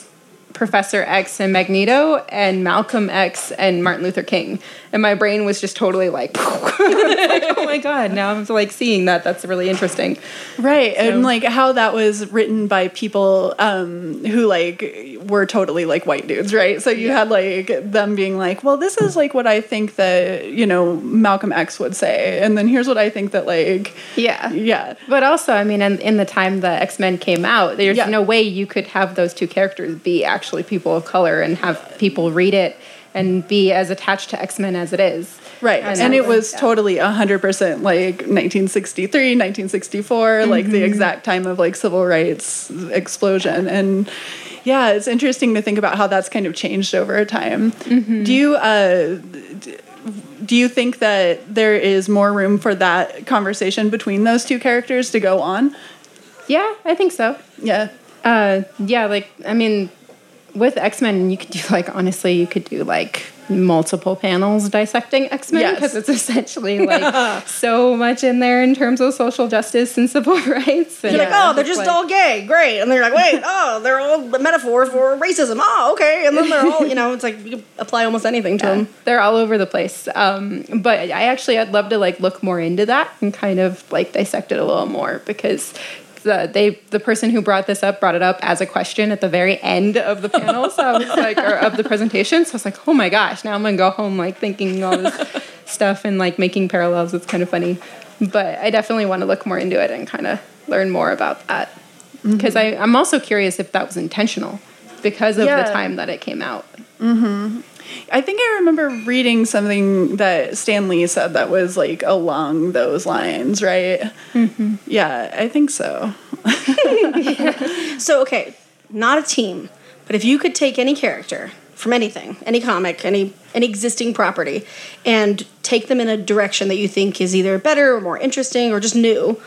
Professor X and Magneto and Malcolm X and Martin Luther King. And my brain was just totally like, like, oh my God, now I'm like seeing that. That's really interesting. Right. So. And like how that was written by people um, who like were totally like white dudes, right? So you yeah. had like them being like, well, this is like what I think that, you know, Malcolm X would say. And then here's what I think that like, yeah. Yeah. But also, I mean, in, in the time the X-Men came out, there's yeah. no way you could have those two characters be actually people of color and have people read it and be as attached to X-Men as it is. Right. And, and it was yeah. totally one hundred percent like nineteen sixty-three, nineteen sixty-four, mm-hmm. like the exact time of like civil rights explosion. And yeah, it's interesting to think about how that's kind of changed over time. Mm-hmm. Do you... Uh, Do you think that there is more room for that conversation between those two characters to go on? Yeah, I think so. Yeah. Uh, yeah, like, I mean, with X-Men, you could do, like, honestly, you could do, like, multiple panels dissecting X-Men because yes. it's essentially, like, so much in there in terms of social justice and civil rights. And You're yeah, like, oh, they're just like, all gay. Great. And they're like, wait, oh, they're all a metaphor for racism. Oh, okay. And then they're all, you know, it's like you can apply almost anything to yeah. them. They're all over the place. Um, but I actually, I'd love to, like, look more into that and kind of, like, dissect it a little more because... The, they, the person who brought this up brought it up as a question at the very end of the panel, so I was like, or of the presentation. So I was like, oh my gosh, now I'm going to go home like thinking all this stuff and like making parallels. It's kind of funny. But I definitely want to look more into it and kind of learn more about that. Because mm-hmm. I'm also curious if that was intentional because of yeah. the time that it came out. Mm-hmm. I think I remember reading something that Stan Lee said that was, like, along those lines, right? Mm-hmm. Yeah, I think so. yeah. So, okay, not a team, but if you could take any character from anything, any comic, any any existing property, and take them in a direction that you think is either better or more interesting or just new,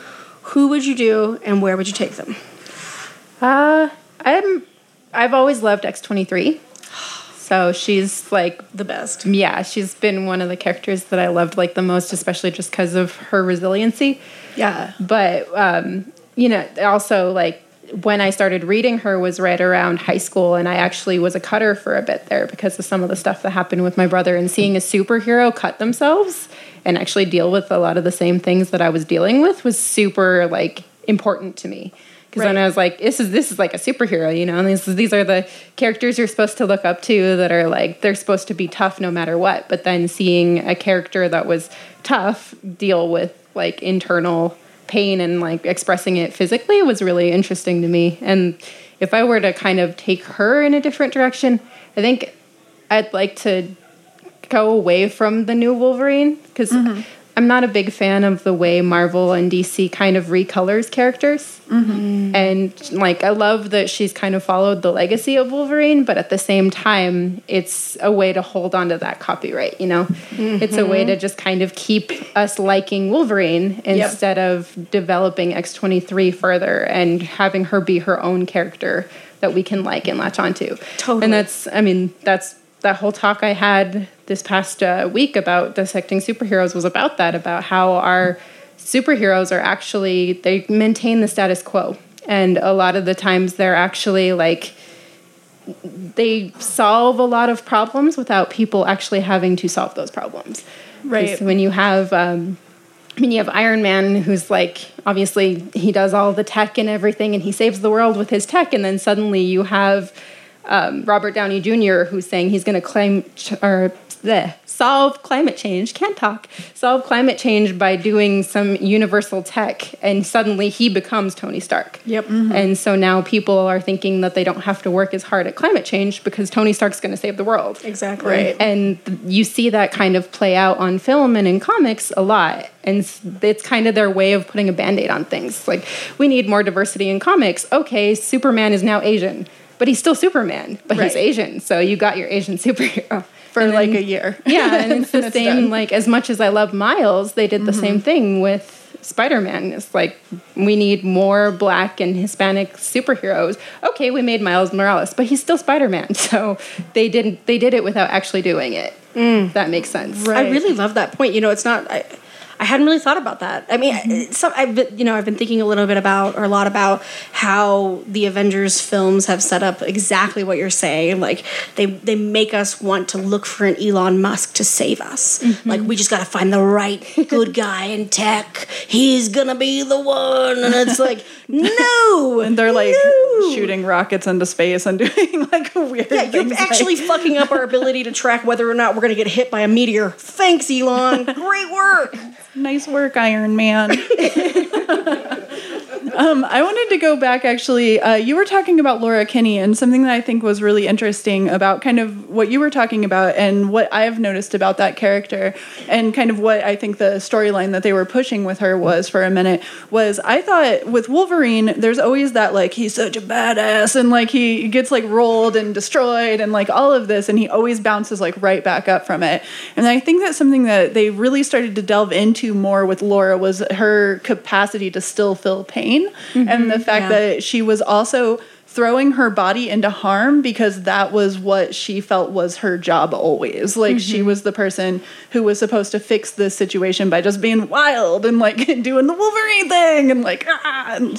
who would you do and where would you take them? Uh, I'm, I've always loved X twenty-three. So she's, like... the best. Yeah, she's been one of the characters that I loved, like, the most, especially just because of her resiliency. Yeah. But, um, you know, also, like, when I started reading her was right around high school, and I actually was a cutter for a bit there because of some of the stuff that happened with my brother, and seeing a superhero cut themselves and actually deal with a lot of the same things that I was dealing with was super, like, important to me. Because right. then I was like, this is this is like a superhero, you know, and these, these are the characters you're supposed to look up to that are like, they're supposed to be tough no matter what. But then seeing a character that was tough deal with like internal pain and like expressing it physically was really interesting to me. And if I were to kind of take her in a different direction, I think I'd like to go away from the new Wolverine because... Mm-hmm. I'm not a big fan of the way Marvel and D C kind of recolors characters. Mm-hmm. And, like, I love that she's kind of followed the legacy of Wolverine, but at the same time, it's a way to hold on to that copyright, you know? Mm-hmm. It's a way to just kind of keep us liking Wolverine instead yep. of developing X twenty-three further and having her be her own character that we can like and latch onto. Totally. And that's, I mean, that's that whole talk I had this past uh, week about dissecting superheroes was about that, about how our superheroes are actually, they maintain the status quo. And a lot of the times they're actually like, they solve a lot of problems without people actually having to solve those problems. Right. When you have, um, when you have Iron Man, who's like, obviously he does all the tech and everything and he saves the world with his tech. And then suddenly you have Um, Robert Downey Junior, who's saying he's going to claim ch- or bleh, solve climate change, can't talk, solve climate change by doing some universal tech, and suddenly he becomes Tony Stark. Yep. Mm-hmm. And so now people are thinking that they don't have to work as hard at climate change because Tony Stark's going to save the world. Exactly. Right. And you see that kind of play out on film and in comics a lot. And it's kind of their way of putting a Band-Aid on things. Like, we need more diversity in comics. Okay, Superman is now Asian. But he's still Superman, but right. he's Asian. So you got your Asian superhero. For then, like a year. Yeah, and it's the same, done. Like, as much as I love Miles, they did the mm-hmm. same thing with Spider-Man. It's like, we need more black and Hispanic superheroes. Okay, we made Miles Morales, but he's still Spider-Man. So they didn't. They did it without actually doing it. Mm. That makes sense. Right. I really love that point. You know, it's not... I, I hadn't really thought about that. I mean, mm-hmm. some, I've been, you know, I've been thinking a little bit about or a lot about how the Avengers films have set up exactly what you're saying. Like, they they make us want to look for an Elon Musk to save us. Mm-hmm. Like, we just got to find the right good guy in tech. He's going to be the one. And it's like, no. And they're like no. shooting rockets into space and doing like weird yeah, things. Yeah, you're actually like... fucking up our ability to track whether or not we're going to get hit by a meteor. Thanks, Elon. Great work. Nice work, Iron Man. Um, I wanted to go back, actually. Uh, you were talking about Laura Kinney, and something that I think was really interesting about kind of what you were talking about and what I've noticed about that character and kind of what I think the storyline that they were pushing with her was for a minute was I thought with Wolverine, there's always that, like, he's such a badass, and, like, he gets, like, rolled and destroyed and, like, all of this, and he always bounces, like, right back up from it. And I think that's something that they really started to delve into more with Laura was her capacity to still feel pain. Mm-hmm. And the fact yeah. that she was also throwing her body into harm because that was what she felt was her job always. Like, mm-hmm. she was the person who was supposed to fix this situation by just being wild and, like, doing the Wolverine thing and, like, ah, and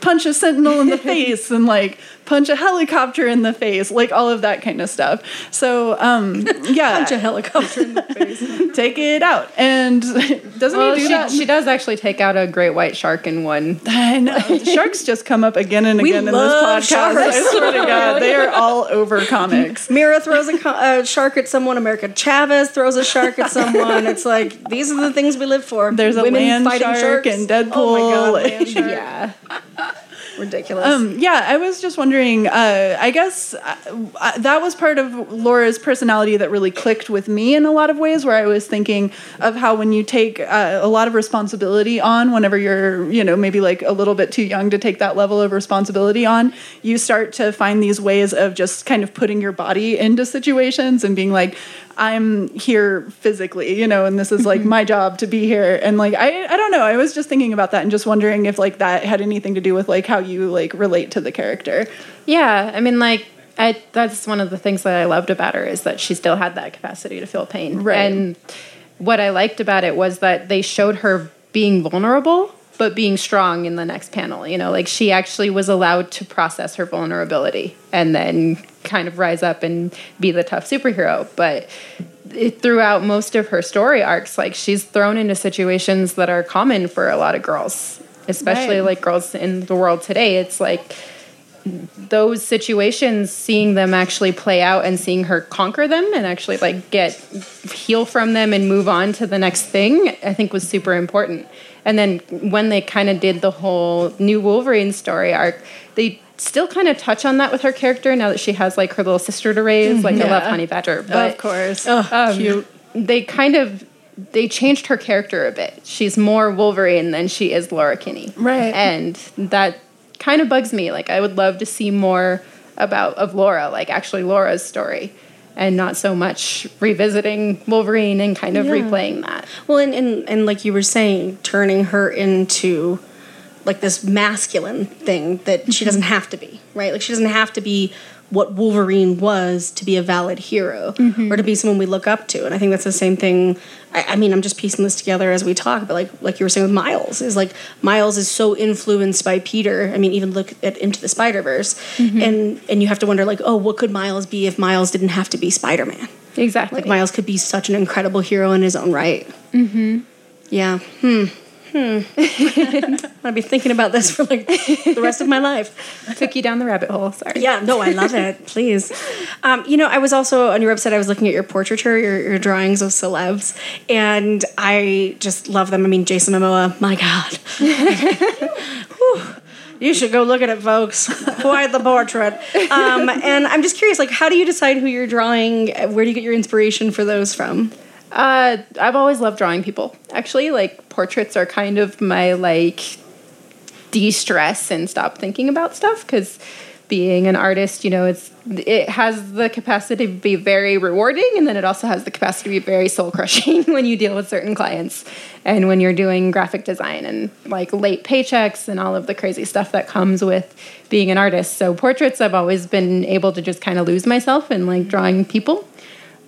punch a sentinel in the face and, like, punch a helicopter in the face, like, all of that kind of stuff. So, um, yeah. Punch a helicopter in the face. Take it out. And doesn't well, he do she, that? She does actually take out a great white shark in one. I know. Sharks just come up again and we again in this podcast. Sharks. I swear to God, they are all over comics. Mira throws a co- uh, shark at someone. America Chavez throws a shark at someone. It's like, these are the things we live for. There's Women a land fighting shark and Deadpool. Oh, my God, land shark. Yeah. Ridiculous. Um, yeah, I was just wondering, uh, I guess I, I, that was part of Laura's personality that really clicked with me in a lot of ways, where I was thinking of how when you take uh, a lot of responsibility on, whenever you're, you know, maybe like a little bit too young to take that level of responsibility on, you start to find these ways of just kind of putting your body into situations and being like, I'm here physically, you know, and this is, like, my job to be here. And, like, I I don't know. I was just thinking about that and just wondering if, like, that had anything to do with, like, how you, like, relate to the character. Yeah. I mean, like, I, that's one of the things that I loved about her is that she still had that capacity to feel pain. Right. And what I liked about it was that they showed her being vulnerable but being strong in the next panel. You know, like, she actually was allowed to process her vulnerability and then kind of rise up and be the tough superhero. But it, throughout most of her story arcs, like, she's thrown into situations that are common for a lot of girls, especially right. like girls in the world today. It's like those situations, seeing them actually play out and seeing her conquer them and actually, like, get heal from them and move on to the next thing, I think was super important. And then when they kind of did the whole New Wolverine story arc, they still kind of touch on that with her character now that she has, like, her little sister to raise. Like, yeah. I love Honey Badger. But, oh, of course. Oh, um, cute. They kind of, they changed her character a bit. She's more Wolverine than she is Laura Kinney. Right. And that kind of bugs me. Like, I would love to see more about, of Laura, like, actually Laura's story. And not so much revisiting Wolverine and kind of yeah. replaying that. Well, and, and, and like you were saying, turning her into, like, this masculine thing that mm-hmm. she doesn't have to be, right? Like, she doesn't have to be what Wolverine was to be a valid hero mm-hmm. or to be someone we look up to. And I think that's the same thing. I, I mean, I'm just piecing this together as we talk, but, like, like you were saying with Miles, is, like, Miles is so influenced by Peter. I mean, even look at Into the Spider-Verse mm-hmm. and, and you have to wonder, like, oh, what could Miles be if Miles didn't have to be Spider-Man? Exactly. Like, Miles could be such an incredible hero in his own right. Mm-hmm. Yeah. Hmm. Hmm. I'm gonna be thinking about this for, like, the rest of my life. I took you down the rabbit hole. Sorry. Yeah. No, I love it. Please. Um, you know, I was also on your website. I was looking at your portraiture, your, your drawings of celebs, and I just love them. I mean, Jason Momoa. My God. Whew. You should go look at it, folks. Quite the portrait. Um, and I'm just curious, like, how do you decide who you're drawing? Where do you get your inspiration for those from? Uh, I've always loved drawing people. Actually, like, portraits are kind of my, like, de-stress and stop thinking about stuff, because being an artist, you know, it's it has the capacity to be very rewarding, and then it also has the capacity to be very soul-crushing when you deal with certain clients and when you're doing graphic design and, like, late paychecks and all of the crazy stuff that comes with being an artist. So portraits, I've always been able to just kind of lose myself in, like, drawing people.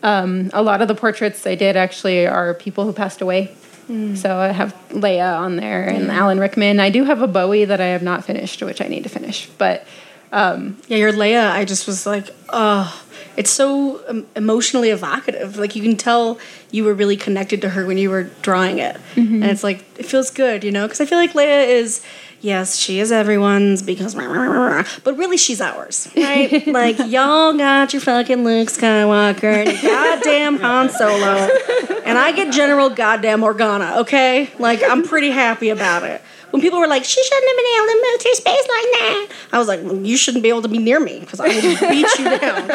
Um, a lot of the portraits I did actually are people who passed away. Mm. So I have Leia on there and mm. Alan Rickman. I do have a Bowie that I have not finished, which I need to finish. But um, yeah, your Leia, I just was like, oh, it's so um, emotionally evocative. Like, you can tell you were really connected to her when you were drawing it. Mm-hmm. And it's like, it feels good, you know, because I feel like Leia is... Yes, she is everyone's because... Rah, rah, rah, rah. But really, she's ours, right? Like, y'all got your fucking Luke Skywalker and your goddamn Han Solo. And I get General goddamn Organa, okay? Like, I'm pretty happy about it. when people were like, she shouldn't have been able to move through space like that, I was like, well, you shouldn't be able to be near me because I will beat you down.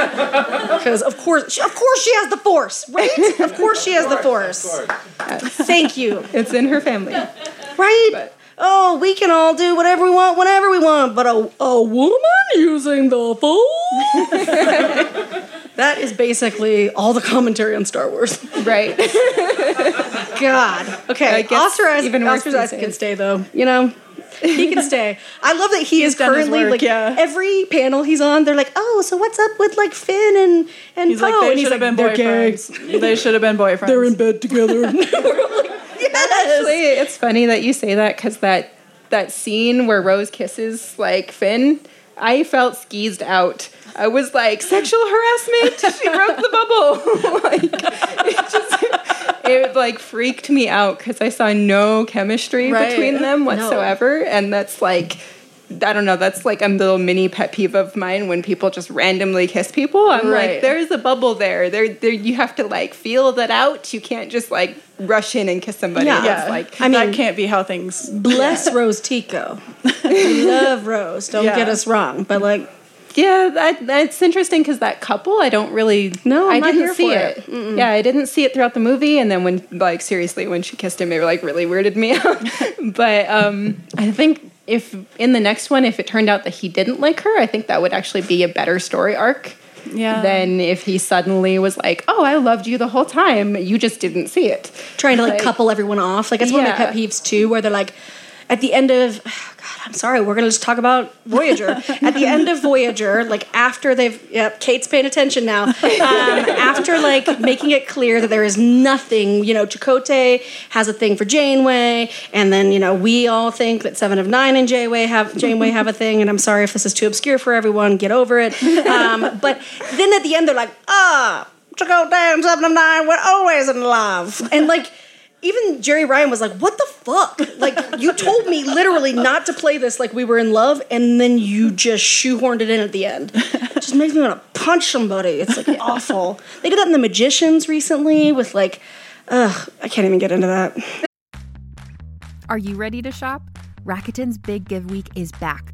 Because of course, of course she has the force, right? Of course she has the force. Uh, thank you. It's in her family. Right? But. Oh, we can all do whatever we want, whenever we want, but a, a woman using the phone? That is basically all the commentary on Star Wars. Right. God. Okay, Oscar Isaac can stay, though, you know? He can stay. I love that he he's is currently, work, like, yeah. every panel he's on, they're like, oh, so what's up with, like, Finn and, and he's Poe? Like, they and he's like, been they're boyfriends. Gay. They should have been boyfriends. They're in bed together. Yes. Actually, it's funny that you say that because that that scene where Rose kisses like Finn, I felt skeezed out. I was like, sexual harassment. She broke the bubble. Like it just it like freaked me out because I saw no chemistry right. between them whatsoever, no. and that's like. I don't know, that's like a little mini pet peeve of mine when people just randomly kiss people. I'm right. like, there's a bubble there. There there you have to like feel that out. You can't just like rush in and kiss somebody. Yeah. That's like I mean, that can't be how things bless Rose Tico. We love Rose, don't yeah. get us wrong. But like yeah, that that's interesting because that couple, I don't really. No, I'm I not didn't here see for it. it. Yeah, I didn't see it throughout the movie, and then when, like, seriously, when she kissed him, it like really weirded me out. But um, I think if in the next one, if it turned out that he didn't like her, I think that would actually be a better story arc. Yeah. Then if he suddenly was like, oh, I loved you the whole time, you just didn't see it. Trying to like, like couple everyone off, like it's yeah. one of my pet peeves too, where they're like, at the end of. I'm sorry, we're going to just talk about Voyager. At the end of Voyager, like, after they've... Yep, Kate's paying attention now. Um, after, like, making it clear that there is nothing, you know, Chakotay has a thing for Janeway, and then, you know, we all think that Seven of Nine and Janeway have, Janeway have a thing, and I'm sorry if this is too obscure for everyone, get over it. Um, but then at the end, they're like, ah, oh, Chakotay and Seven of Nine were always in love. And, like... Even Jerry Ryan was like, what the fuck? Like, you told me literally not to play this like we were in love, and then you just shoehorned it in at the end. It just makes me want to punch somebody. It's, like, awful. They did that in The Magicians recently with, like, ugh, I can't even get into that. Are you ready to shop? Rakuten's Big Give Week is back.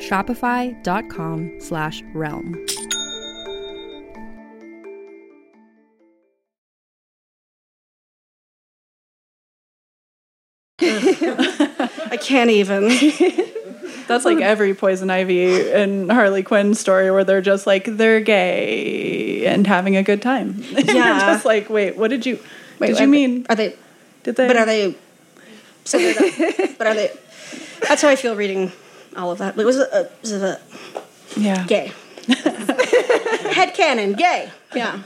Shopify.com slash realm. I can't even. That's like every Poison Ivy and Harley Quinn story where they're just like, they're gay and having a good time. Yeah. You're just like, wait, what did you, wait, did you mean? Are they, did they? But are they, so not, but are they, that's how I feel reading all of that. It was a, it was a yeah. gay. Headcanon, gay. Yeah.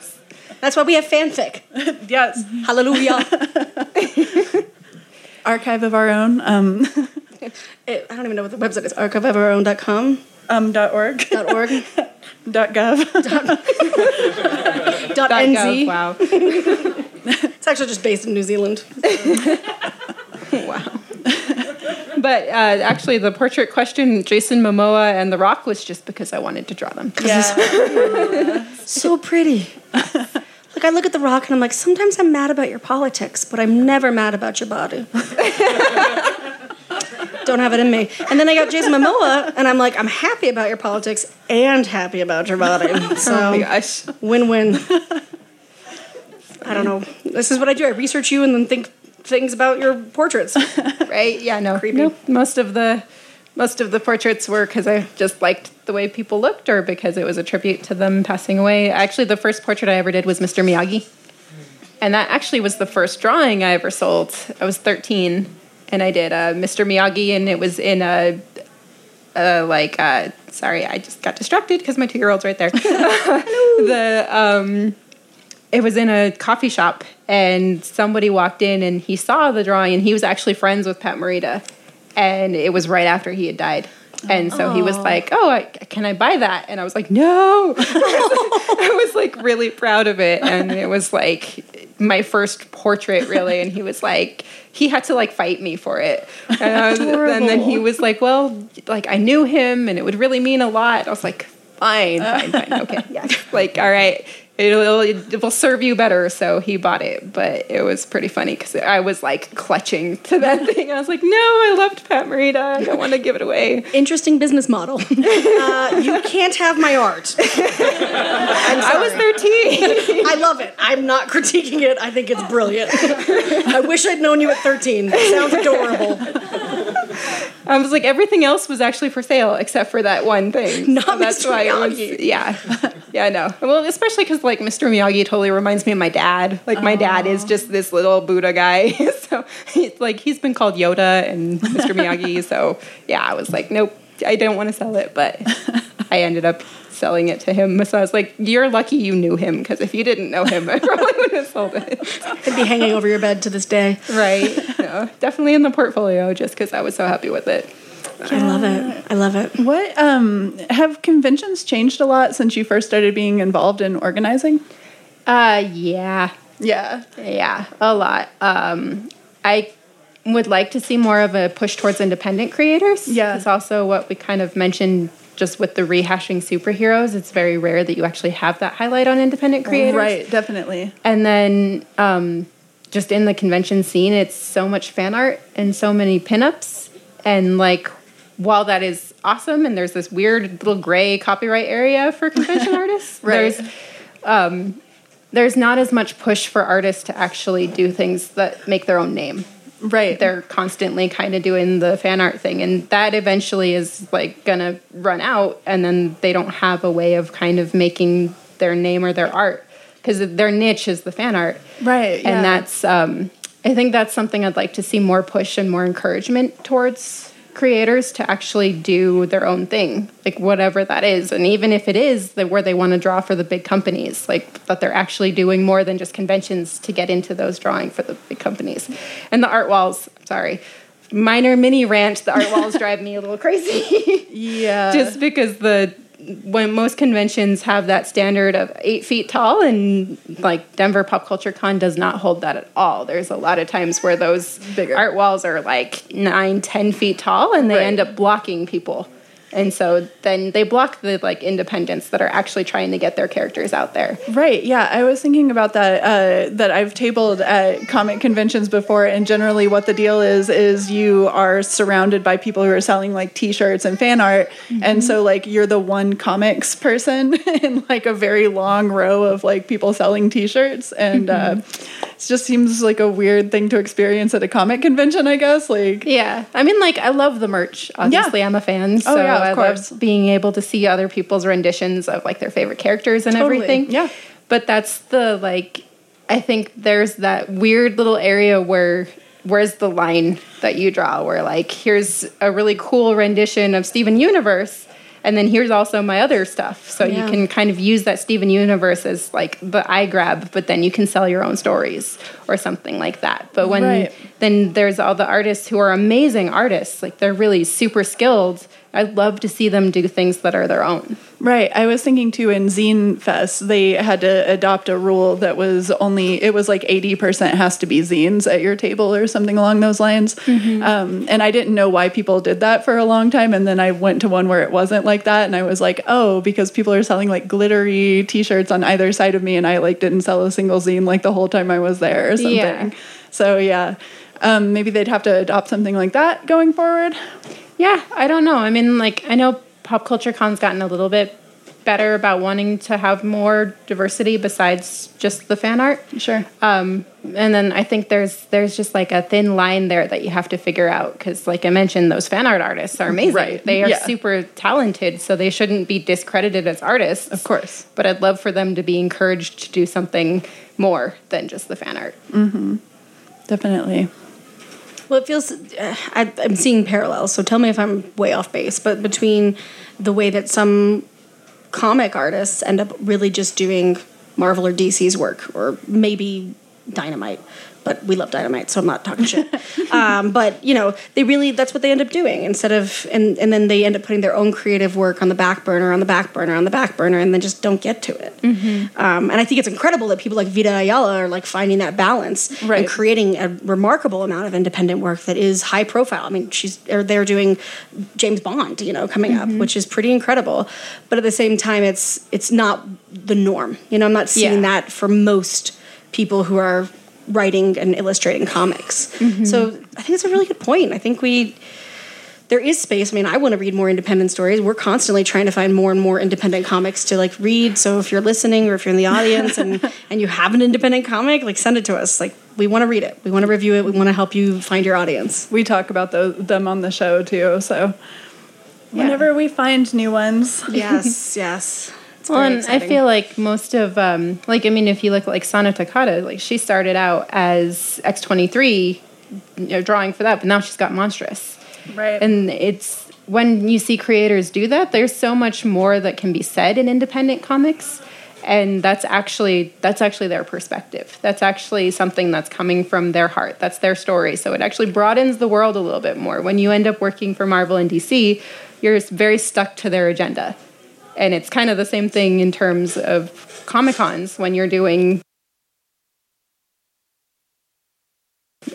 That's why we have fanfic. Yes. Hallelujah. Archive of Our Own. Um, it, I don't even know what the website is. archive of our own dot com Um, dot org. Dot org. dot gov. Dot, dot N Z. Gov, wow. It's actually just based in New Zealand. Wow. But uh, actually, the portrait question, Jason Momoa and The Rock, was just because I wanted to draw them. Yeah. So pretty. Like, I look at The Rock and I'm like, sometimes I'm mad about your politics, but I'm never mad about your body. Don't have it in me. And then I got Jason Momoa, and I'm like, I'm happy about your politics and happy about your body. So, oh my gosh. Win-win. I don't know. This is what I do. I research you and then think things about your portraits. Right? Yeah, no. Creepy. Nope. Most of the... Most of the portraits were because I just liked the way people looked or because it was a tribute to them passing away. Actually, the first portrait I ever did was Mister Miyagi. And that actually was the first drawing I ever sold. I was thirteen, and I did uh, Mister Miyagi, and it was in a, a like, uh, sorry, I just got distracted because my two-year-old's right there. the um, It was in a coffee shop, and somebody walked in, and he saw the drawing, and he was actually friends with Pat Morita. And it was right after he had died. And so Aww. He was like, oh, I, can I buy that? And I was like, no. I, was, I was like really proud of it. And it was like my first portrait, really. And he was like, he had to like fight me for it. And, I was, and then he was like, well, like I knew him and it would really mean a lot. I was like, fine, fine, fine. Okay, yeah. Like, all right. It'll, it will serve you better, so he bought it. But it was pretty funny because I was, like, clutching to that thing. I was like, no, I loved Pat Morita. I don't want to give it away. Interesting business model. uh, you can't have my art. I was thirteen. I love it. I'm not critiquing it. I think it's brilliant. I wish I'd known you at thirteen. It sounds adorable. I was like, everything else was actually for sale except for that one thing. Not so that's Mister why Miyagi. It was, yeah. Yeah, I know. Well, especially because, like, Mister Miyagi totally reminds me of my dad. Like, my Aww. Dad is just this little Buddha guy. So, it's like, he's been called Yoda and Mister Miyagi. So, yeah, I was like, nope, I don't want to sell it. But I ended up selling it to him. So I was like, you're lucky you knew him, because if you didn't know him, I probably would have sold it. It'd be hanging over your bed to this day. Right. No, definitely in the portfolio, just because I was so happy with it. Yeah. I love it. I love it. What um, have conventions changed a lot since you first started being involved in organizing? Uh, yeah. Yeah. Yeah, a lot. Um, I would like to see more of a push towards independent creators. Yeah. It's also what we kind of mentioned just with the rehashing superheroes. It's very rare that you actually have that highlight on independent creators. Right, definitely. And then um, just in the convention scene, it's so much fan art and so many pinups. And, like, while that is awesome, and there's this weird little gray copyright area for convention artists, right. there's um, there's not as much push for artists to actually do things that make their own name. Right. They're constantly kind of doing the fan art thing, and that eventually is, like, going to run out, and then they don't have a way of kind of making their name or their art, because their niche is the fan art. Right, yeah. And that's... Um, I think that's something I'd like to see more push and more encouragement towards creators to actually do their own thing, like whatever that is. And even if it is the, where they want to draw for the big companies, like that they're actually doing more than just conventions to get into those drawing for the big companies. And the art walls, sorry, minor mini rant, the art walls drive me a little crazy. Yeah. Just because the... When most conventions have that standard of eight feet tall, and like Denver Pop Culture Con does not hold that at all. There's a lot of times where those bigger art walls are like nine, ten feet tall, and they right. end up blocking people. And so then they block the, like, independents that are actually trying to get their characters out there. Right, yeah. I was thinking about that, uh, that I've tabled at comic conventions before, and generally what the deal is, is you are surrounded by people who are selling, like, T-shirts and fan art, mm-hmm. and so, like, you're the one comics person in, like, a very long row of, like, people selling T-shirts, and mm-hmm. uh, it just seems like a weird thing to experience at a comic convention, I guess. Like, yeah. I mean, like, I love the merch, obviously. Yeah. I'm a fan, so... Oh, yeah. I love being able to see other people's renditions of, like, their favorite characters and totally. Everything. Yeah. But that's the, like, I think there's that weird little area where, where's the line that you draw? Where, like, here's a really cool rendition of Steven Universe, and then here's also my other stuff. So yeah. you can kind of use that Steven Universe as, like, the eye grab, but then you can sell your own stories or something like that. But when right. then there's all the artists who are amazing artists. Like, they're really super skilled. I love to see them do things that are their own. Right. I was thinking, too, in Zine Fest, they had to adopt a rule that was only, it was like eighty percent has to be zines at your table or something along those lines. Mm-hmm. Um, and I didn't know why people did that for a long time. And then I went to one where it wasn't like that. And I was like, oh, because people are selling, like, glittery T-shirts on either side of me. And I, like, didn't sell a single zine, like, the whole time I was there or something. Yeah. So, yeah, um, maybe they'd have to adopt something like that going forward. Yeah, I don't know. I mean, like, I know Pop Culture Con's gotten a little bit better about wanting to have more diversity besides just the fan art. Sure. Um, and then I think there's there's just, like, a thin line there that you have to figure out because, like I mentioned, those fan art artists are amazing. Right. They are yeah. super talented, so they shouldn't be discredited as artists. Of course. But I'd love for them to be encouraged to do something more than just the fan art. Mm-hmm. Definitely. Well, it feels, uh, I, I'm seeing parallels, so tell me if I'm way off base, but between the way that some comic artists end up really just doing Marvel or D C's work, or maybe Dynamite, but we love Dynamite, so I'm not talking shit. um, but, you know, they really, that's what they end up doing instead of, and, and then they end up putting their own creative work on the back burner, on the back burner, on the back burner, and then just don't get to it. Mm-hmm. Um, and I think it's incredible that people like Vida Ayala are, like, finding that balance right. and creating a remarkable amount of independent work that is high profile. I mean, she's, they're doing James Bond, you know, coming mm-hmm. up, which is pretty incredible. But at the same time, it's, it's not the norm. You know, I'm not seeing yeah. that for most people who are writing and illustrating comics. Mm-hmm. So I think it's a really good point. I think we, there is space. I mean, I want to read more independent stories. We're constantly trying to find more and more independent comics to, like, read. So if you're listening or if you're in the audience and, and you have an independent comic, like, send it to us. Like, we want to read it. We want to review it. We want to help you find your audience. We talk about those, them on the show too. So yeah. whenever we find new ones. Yes, yes. Well, and exciting. I feel like most of, um, like, I mean, if you look at, like, Sana Takata, like, she started out as X twenty-three, you know, drawing for that, but now she's got Monstrous. Right. And it's, when you see creators do that, there's so much more that can be said in independent comics, and that's actually, that's actually their perspective. That's actually something that's coming from their heart. That's their story. So it actually broadens the world a little bit more. When you end up working for Marvel and D C, you're very stuck to their agenda. And it's kind of the same thing in terms of Comic-Cons when you're doing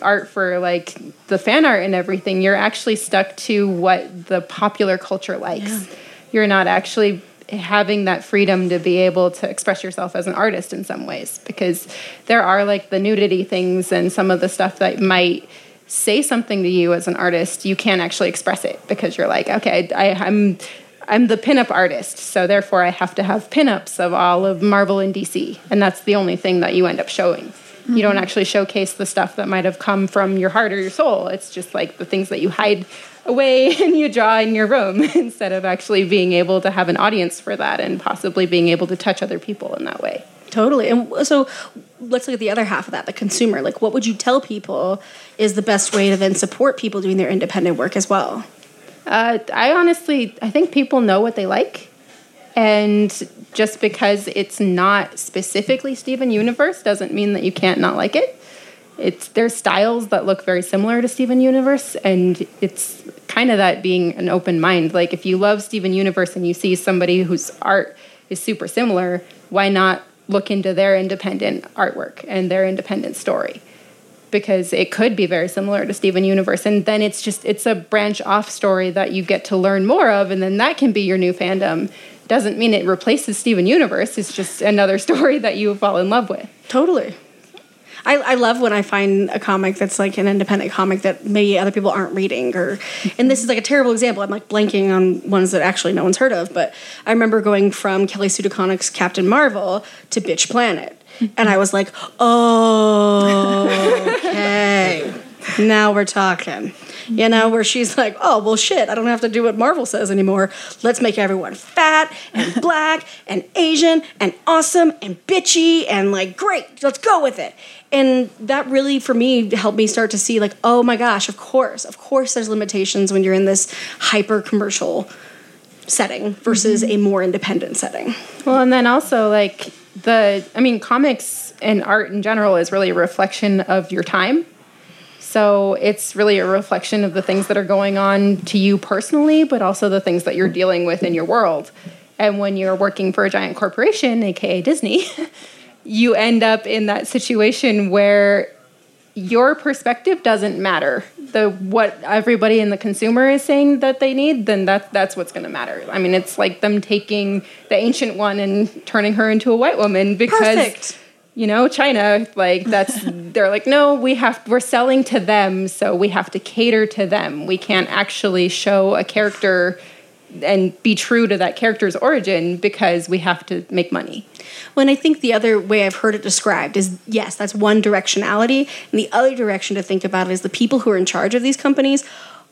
art for, like, the fan art and everything. You're actually stuck to what the popular culture likes. Yeah. You're not actually having that freedom to be able to express yourself as an artist in some ways, because there are, like, the nudity things and some of the stuff that might say something to you as an artist. You can't actually express it because you're like, okay, I, I'm... I'm the pinup artist, so therefore I have to have pinups of all of Marvel and D C, and that's the only thing that you end up showing. Mm-hmm. You don't actually showcase the stuff that might have come from your heart or your soul. It's just, like, the things that you hide away and you draw in your room instead of actually being able to have an audience for that and possibly being able to touch other people in that way. Totally. And so let's look at the other half of that, the consumer. Like, what would you tell people is the best way to then support people doing their independent work as well? Uh, I honestly, I think people know what they like, and just because it's not specifically Steven Universe doesn't mean that you can't not like it. It's, there's styles that look very similar to Steven Universe, and it's kind of that being an open mind. Like, if you love Steven Universe and you see somebody whose art is super similar, why not look into their independent artwork and their independent story? because it could be very similar to Steven Universe. And then it's just, it's a branch off story that you get to learn more of, and then that can be your new fandom. Doesn't mean it replaces Steven Universe. It's just another story that you fall in love with. Totally. I, I love when I find a comic that's like an independent comic that maybe other people aren't reading, or, and this is like a terrible example. I'm like blanking on ones that actually no one's heard of, but I remember going from Kelly Sue DeConnick's Captain Marvel to Bitch Planet. And I was like, oh, okay, now we're talking. You know, where she's like, oh, well, shit, I don't have to do what Marvel says anymore. Let's make everyone fat and black and Asian and awesome and bitchy and, like, great, let's go with it. And that really, for me, helped me start to see, like, oh, my gosh, of course. Of course there's limitations when you're in this hyper-commercial setting versus mm-hmm. a more independent setting. Well, and then also, like, the, I mean, comics and art in general is really a reflection of your time. So it's really a reflection of the things that are going on to you personally, but also the things that you're dealing with in your world. And when you're working for a giant corporation, aka Disney, you end up in that situation where your perspective doesn't matter. The what everybody in the consumer is saying that they need, then that, that's what's going to matter. I mean, it's like them taking the ancient one and turning her into a white woman because, perfect. You know, China, like that's, they're like, no, we have, we're selling to them, so we have to cater to them. We can't actually show a character and be true to that character's origin because we have to make money. Well, and I think the other way I've heard it described is, yes, that's one directionality. And the other direction to think about it is the people who are in charge of these companies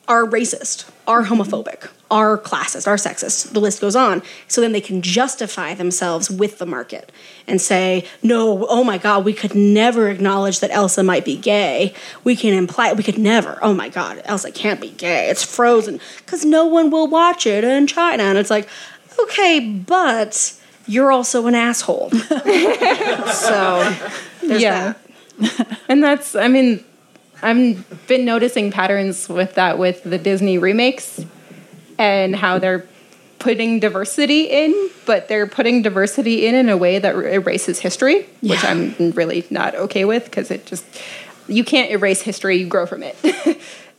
are racist, are homophobic, are classist, are sexist. The list goes on. So then they can justify themselves with the market and say, no, oh my God, we could never acknowledge that Elsa might be gay. We can imply, we could never. Oh my God, Elsa can't be gay. It's Frozen. Because no one will watch it in China. And it's like, okay, but you're also an asshole. So there's yeah. that. And that's, I mean, I've been noticing patterns with that with the Disney remakes and how they're putting diversity in, but they're putting diversity in in a way that erases history, yeah. which I'm really not okay with because it just, you can't erase history, you grow from it.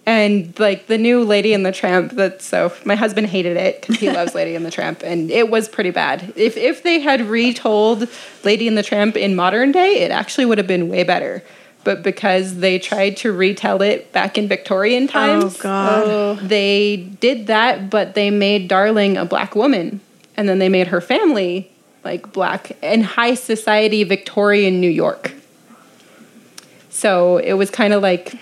And, like, the new Lady and the Tramp, that so my husband hated it because he loves Lady and the Tramp, and it was pretty bad. If if they had retold Lady and the Tramp in modern day, it actually would have been way better. But because they tried to retell it back in Victorian times, oh, God. Oh. They did that, but they made Darling a black woman. And then they made her family, like, black in high society Victorian New York. So it was kind of like,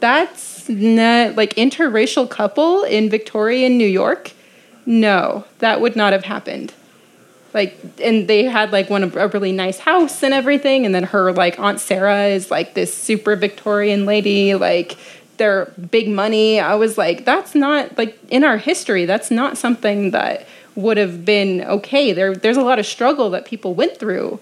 that's not, like, interracial couple in Victorian New York? No, that would not have happened. Like, and they had, like, one, a really nice house and everything, and then her, like, Aunt Sarah is, like, this super Victorian lady, like, they're big money. I was like, that's not, like, in our history, that's not something that would have been okay. There, there's a lot of struggle that people went through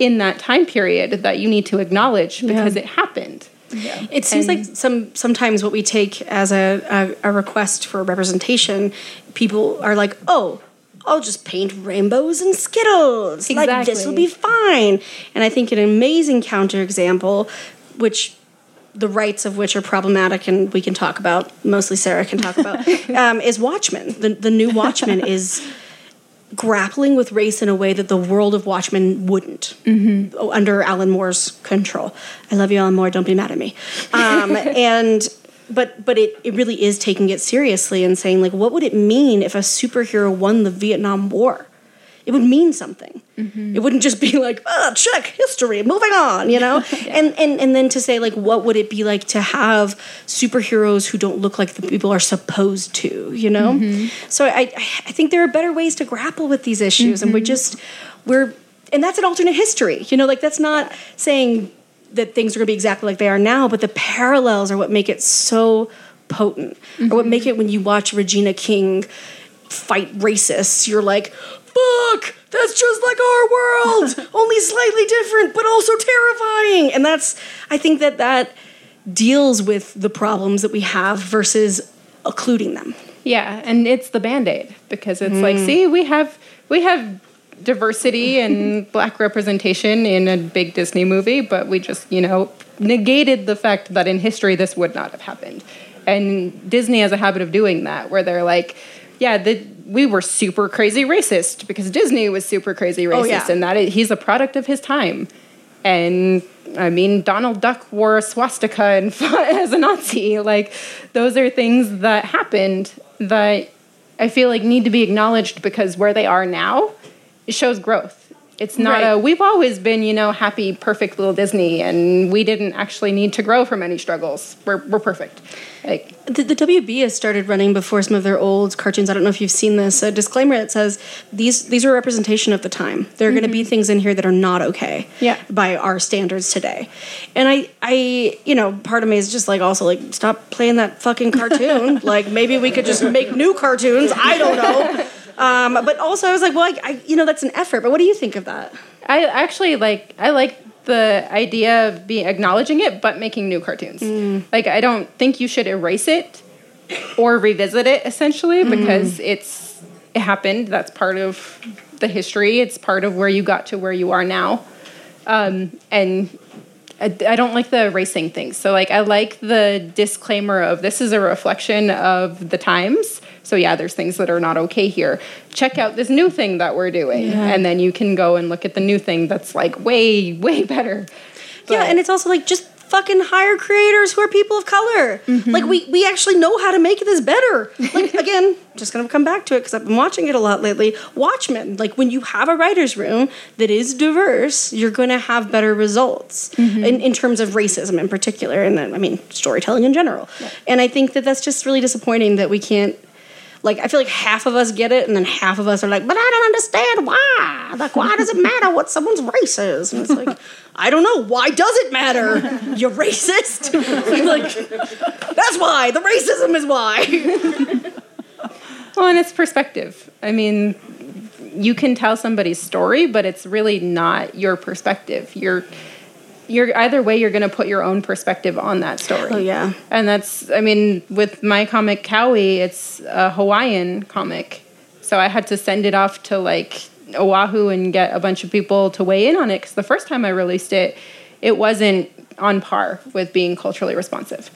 in that time period that you need to acknowledge because yeah. it happened. Yeah. It seems and like some sometimes what we take as a, a, a request for representation, people are like, oh, I'll just paint rainbows and Skittles. Exactly. Like, this will be fine. And I think an amazing counterexample, which the rights of which are problematic and we can talk about, mostly Sarah can talk about, um, is Watchmen. The, the new Watchmen is grappling with race in a way that the world of Watchmen wouldn't mm-hmm. under Alan Moore's control. I love you, Alan Moore. Don't be mad at me. Um, and but but it, it really is taking it seriously and saying, like, what would it mean if a superhero won the Vietnam War? It would mean something. Mm-hmm. It wouldn't just be like, oh, check history, moving on, you know? yeah. And and and then to say, like, what would it be like to have superheroes who don't look like the people are supposed to, you know? Mm-hmm. So I I think there are better ways to grapple with these issues. Mm-hmm. And we just, we're, and that's an alternate history, you know? Like, that's not saying that things are going to be exactly like they are now, but the parallels are what make it so potent. Mm-hmm. Or what make it when you watch Regina King fight racists, you're like, fuck, that's just like our world, only slightly different, but also terrifying. And that's, I think that that deals with the problems that we have versus occluding them. Yeah, and it's the Band-Aid because it's mm. like, see, we have we have diversity and black representation in a big Disney movie, but we just, you know, negated the fact that in history this would not have happened. And Disney has a habit of doing that, where they're like, yeah, the, we were super crazy racist because Disney was super crazy racist, oh, yeah. and that he's a product of his time. And, I mean, Donald Duck wore a swastika and fought as a Nazi. Like, those are things that happened that I feel like need to be acknowledged, because where they are now, it shows growth. It's not right. a, we've always been, you know, happy, perfect little Disney, and we didn't actually need to grow from any struggles. We're we're perfect. Like, the, the W B has started running before some of their old cartoons. I don't know if you've seen this. A disclaimer that says, these these are a representation of the time. There are mm-hmm. going to be things in here that are not okay yeah. by our standards today. And I, I, you know, part of me is just like, also like, stop playing that fucking cartoon. Like, maybe we could just make new cartoons. I don't know. Um, but also I was like, well, I, I, you know, that's an effort, but what do you think of that? I actually like, I like the idea of being acknowledging it, but making new cartoons. Mm. Like, I don't think you should erase it or revisit it, essentially, because mm. it's, it happened. That's part of the history. It's part of where you got to where you are now. Um, and I, I don't like the erasing things. So like, I like the disclaimer of this is a reflection of the times. So yeah, there's things that are not okay here. Check out this new thing that we're doing. Yeah. And then you can go and look at the new thing that's like way, way better. But yeah, and it's also like, just fucking hire creators who are people of color. Mm-hmm. Like, we, we actually know how to make this better. Like, again, just going to come back to it because I've been watching it a lot lately. Watchmen, like, when you have a writer's room that is diverse, you're going to have better results mm-hmm. in, in terms of racism in particular. And then, I mean, storytelling in general. Yeah. And I think that that's just really disappointing that we can't. Like, I feel like half of us get it, and then half of us are like, but I don't understand why. Like, why does it matter what someone's race is? And it's like, I don't know. Why does it matter? You're racist? Like, that's why. The racism is why. Well, and it's perspective. I mean, you can tell somebody's story, but it's really not your perspective. You're... You're either way, you're going to put your own perspective on that story. Oh, yeah. And that's, I mean, with my comic Kaui, it's a Hawaiian comic. So I had to send it off to, like, Oahu and get a bunch of people to weigh in on it. Because the first time I released it, it wasn't on par with being culturally responsive.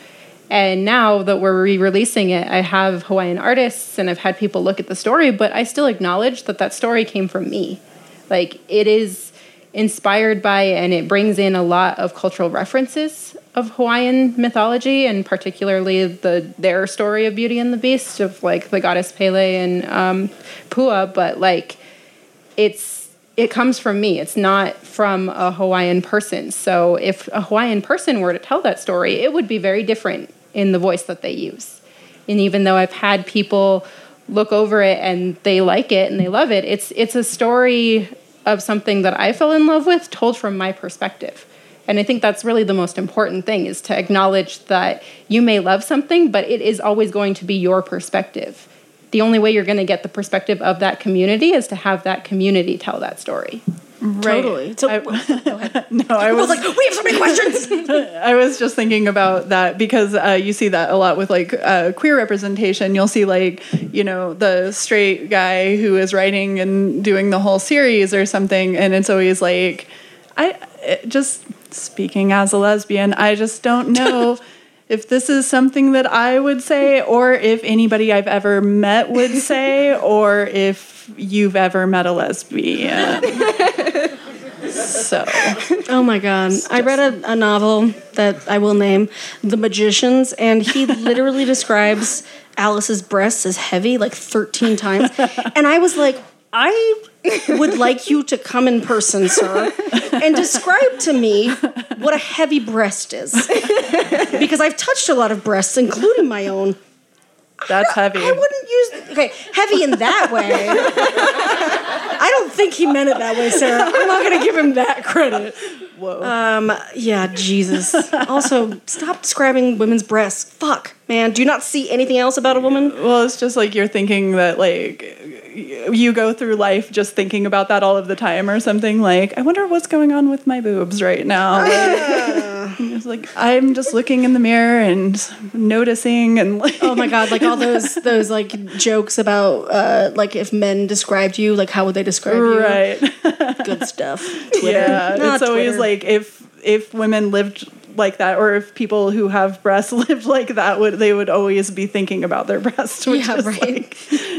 And now that we're re-releasing it, I have Hawaiian artists and I've had people look at the story. But I still acknowledge that that story came from me. Like, it is... inspired by, and it brings in a lot of cultural references of Hawaiian mythology, and particularly the their story of Beauty and the Beast, of like the goddess Pele and um, Pua. But like, it's it comes from me. It's not from a Hawaiian person. So if a Hawaiian person were to tell that story, it would be very different in the voice that they use. And even though I've had people look over it and they like it and they love it, it's it's a story of something that I fell in love with, told from my perspective. And I think that's really the most important thing, is to acknowledge that you may love something, but it is always going to be your perspective. The only way you're going to get the perspective of that community is to have that community tell that story. Right. Totally. So, I, no, I was, I was like, we have so many questions. I was just thinking about that because uh, you see that a lot with like uh, queer representation. You'll see like, you know, the straight guy who is writing and doing the whole series or something, and it's always like, I it, just speaking as a lesbian, I just don't know. If this is something that I would say, or if anybody I've ever met would say, or if you've ever met a lesbian. So. Oh, my God. I read a, a novel that I will name, The Magicians, and he literally describes Alice's breasts as heavy like thirteen times. And I was like, I would like you to come in person, sir, and describe to me what a heavy breast is. Because I've touched a lot of breasts, including my own. That's heavy. I wouldn't use... Okay, heavy in that way. I don't think he meant it that way, Sarah. I'm not going to give him that credit. Whoa. Um, yeah, Jesus. Also, stop describing women's breasts. Fuck, man. Do you not see anything else about a woman? Well, it's just like you're thinking that, like, you go through life just thinking about that all of the time or something. Like, I wonder what's going on with my boobs right now. Like, like I'm just looking in the mirror and noticing and like, oh my god, like all those those like jokes about uh like if men described you, like how would they describe right. you? Right. Good stuff. Twitter. Yeah, Not it's Twitter. Always like if if women lived like that, or if people who have breasts lived like that, would they would always be thinking about their breasts, which yeah, is right. like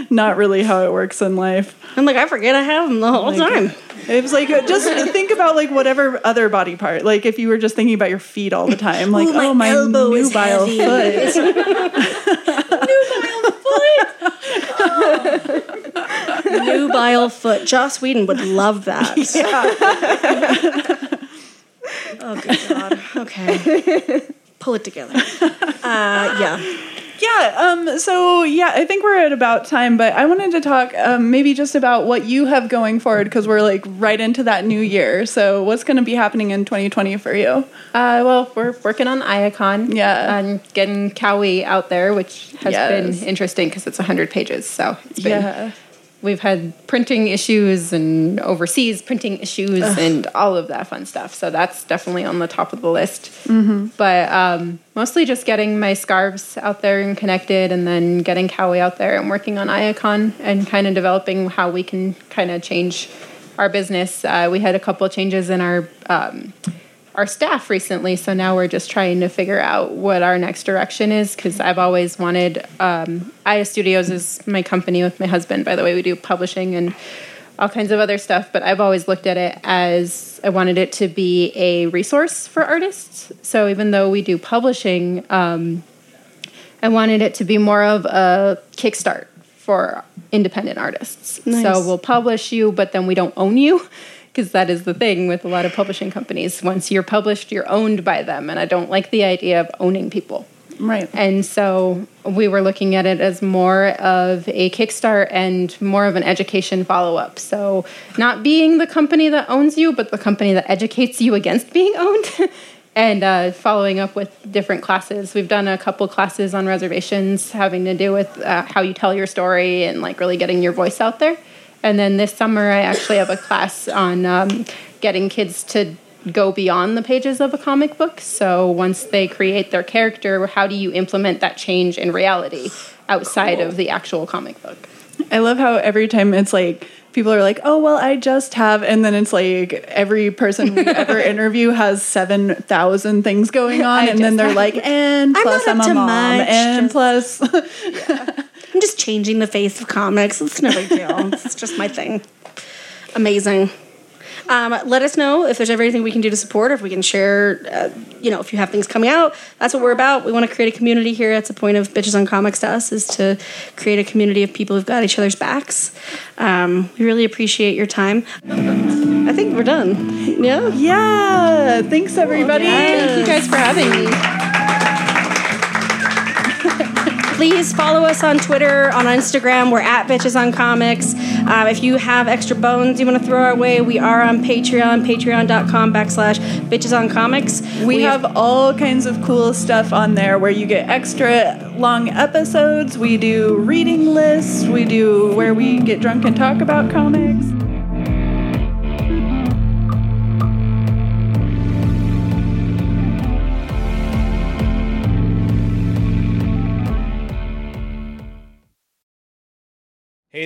not really how it works in life. I'm like, I forget I have them the whole like, time. It was like just think about like whatever other body part. Like if you were just thinking about your feet all the time, like Ooh, my oh my elbow nubile is heavy. Foot, nubile foot, oh. nubile foot. Joss Whedon would love that. Yeah. Oh, good God. Okay. Pull it together. Uh, yeah. Yeah. Um, so, yeah, I think we're at about time, but I wanted to talk um, maybe just about what you have going forward, because we're, like, right into that new year. So what's going to be happening in twenty twenty for you? Uh, well, we're working on Iacon. Yeah. And getting Kaui out there, which has yes. been interesting because it's one hundred pages. So it's been... Yeah. We've had printing issues and overseas printing issues Ugh. and all of that fun stuff. So that's definitely on the top of the list. Mm-hmm. But um, mostly just getting my scarves out there and connected, and then getting Kaui out there and working on Iacon and kind of developing how we can kind of change our business. Uh, we had a couple of changes in our um, our staff recently. So now we're just trying to figure out what our next direction is, because I've always wanted... Um, Aya Studios is my company with my husband. By the way, we do publishing and all kinds of other stuff, but I've always looked at it as I wanted it to be a resource for artists. So even though we do publishing, um, I wanted it to be more of a kickstart for independent artists. Nice. So we'll publish you, but then we don't own you. Because that is the thing with a lot of publishing companies. Once you're published, you're owned by them. And I don't like the idea of owning people. Right. And so we were looking at it as more of a kickstart and more of an education follow-up. So not being the company that owns you, but the company that educates you against being owned. And uh, following up with different classes. We've done a couple classes on reservations having to do with uh, how you tell your story and like really getting your voice out there. And then this summer, I actually have a class on um, getting kids to go beyond the pages of a comic book. So once they create their character, how do you implement that change in reality outside cool. of the actual comic book? I love how every time it's like, people are like, oh, well, I just have, and then it's like every person we ever interview has seven thousand things going on, and then they're like, and I'm plus I'm a mom, much. and just, plus... yeah. I'm just changing the face of comics. It's no big deal. It's just my thing. Amazing. Um, let us know if there's ever anything we can do to support, or if we can share, uh, you know, if you have things coming out. That's what we're about. We want to create a community here. That's the point of Bitches on Comics to us, is to create a community of people who've got each other's backs. Um, we really appreciate your time. I think we're done. Yeah? Yeah. Thanks, everybody. Yes. Thank you guys for having me. Please follow us on Twitter, on Instagram. We're at Bitches on Comics. Um, if you have extra bones you want to throw our way, we are on Patreon, patreon.com backslash Bitches on Comics. We, we have, have all kinds of cool stuff on there where you get extra long episodes. We do reading lists. We do where we get drunk and talk about comics. Hey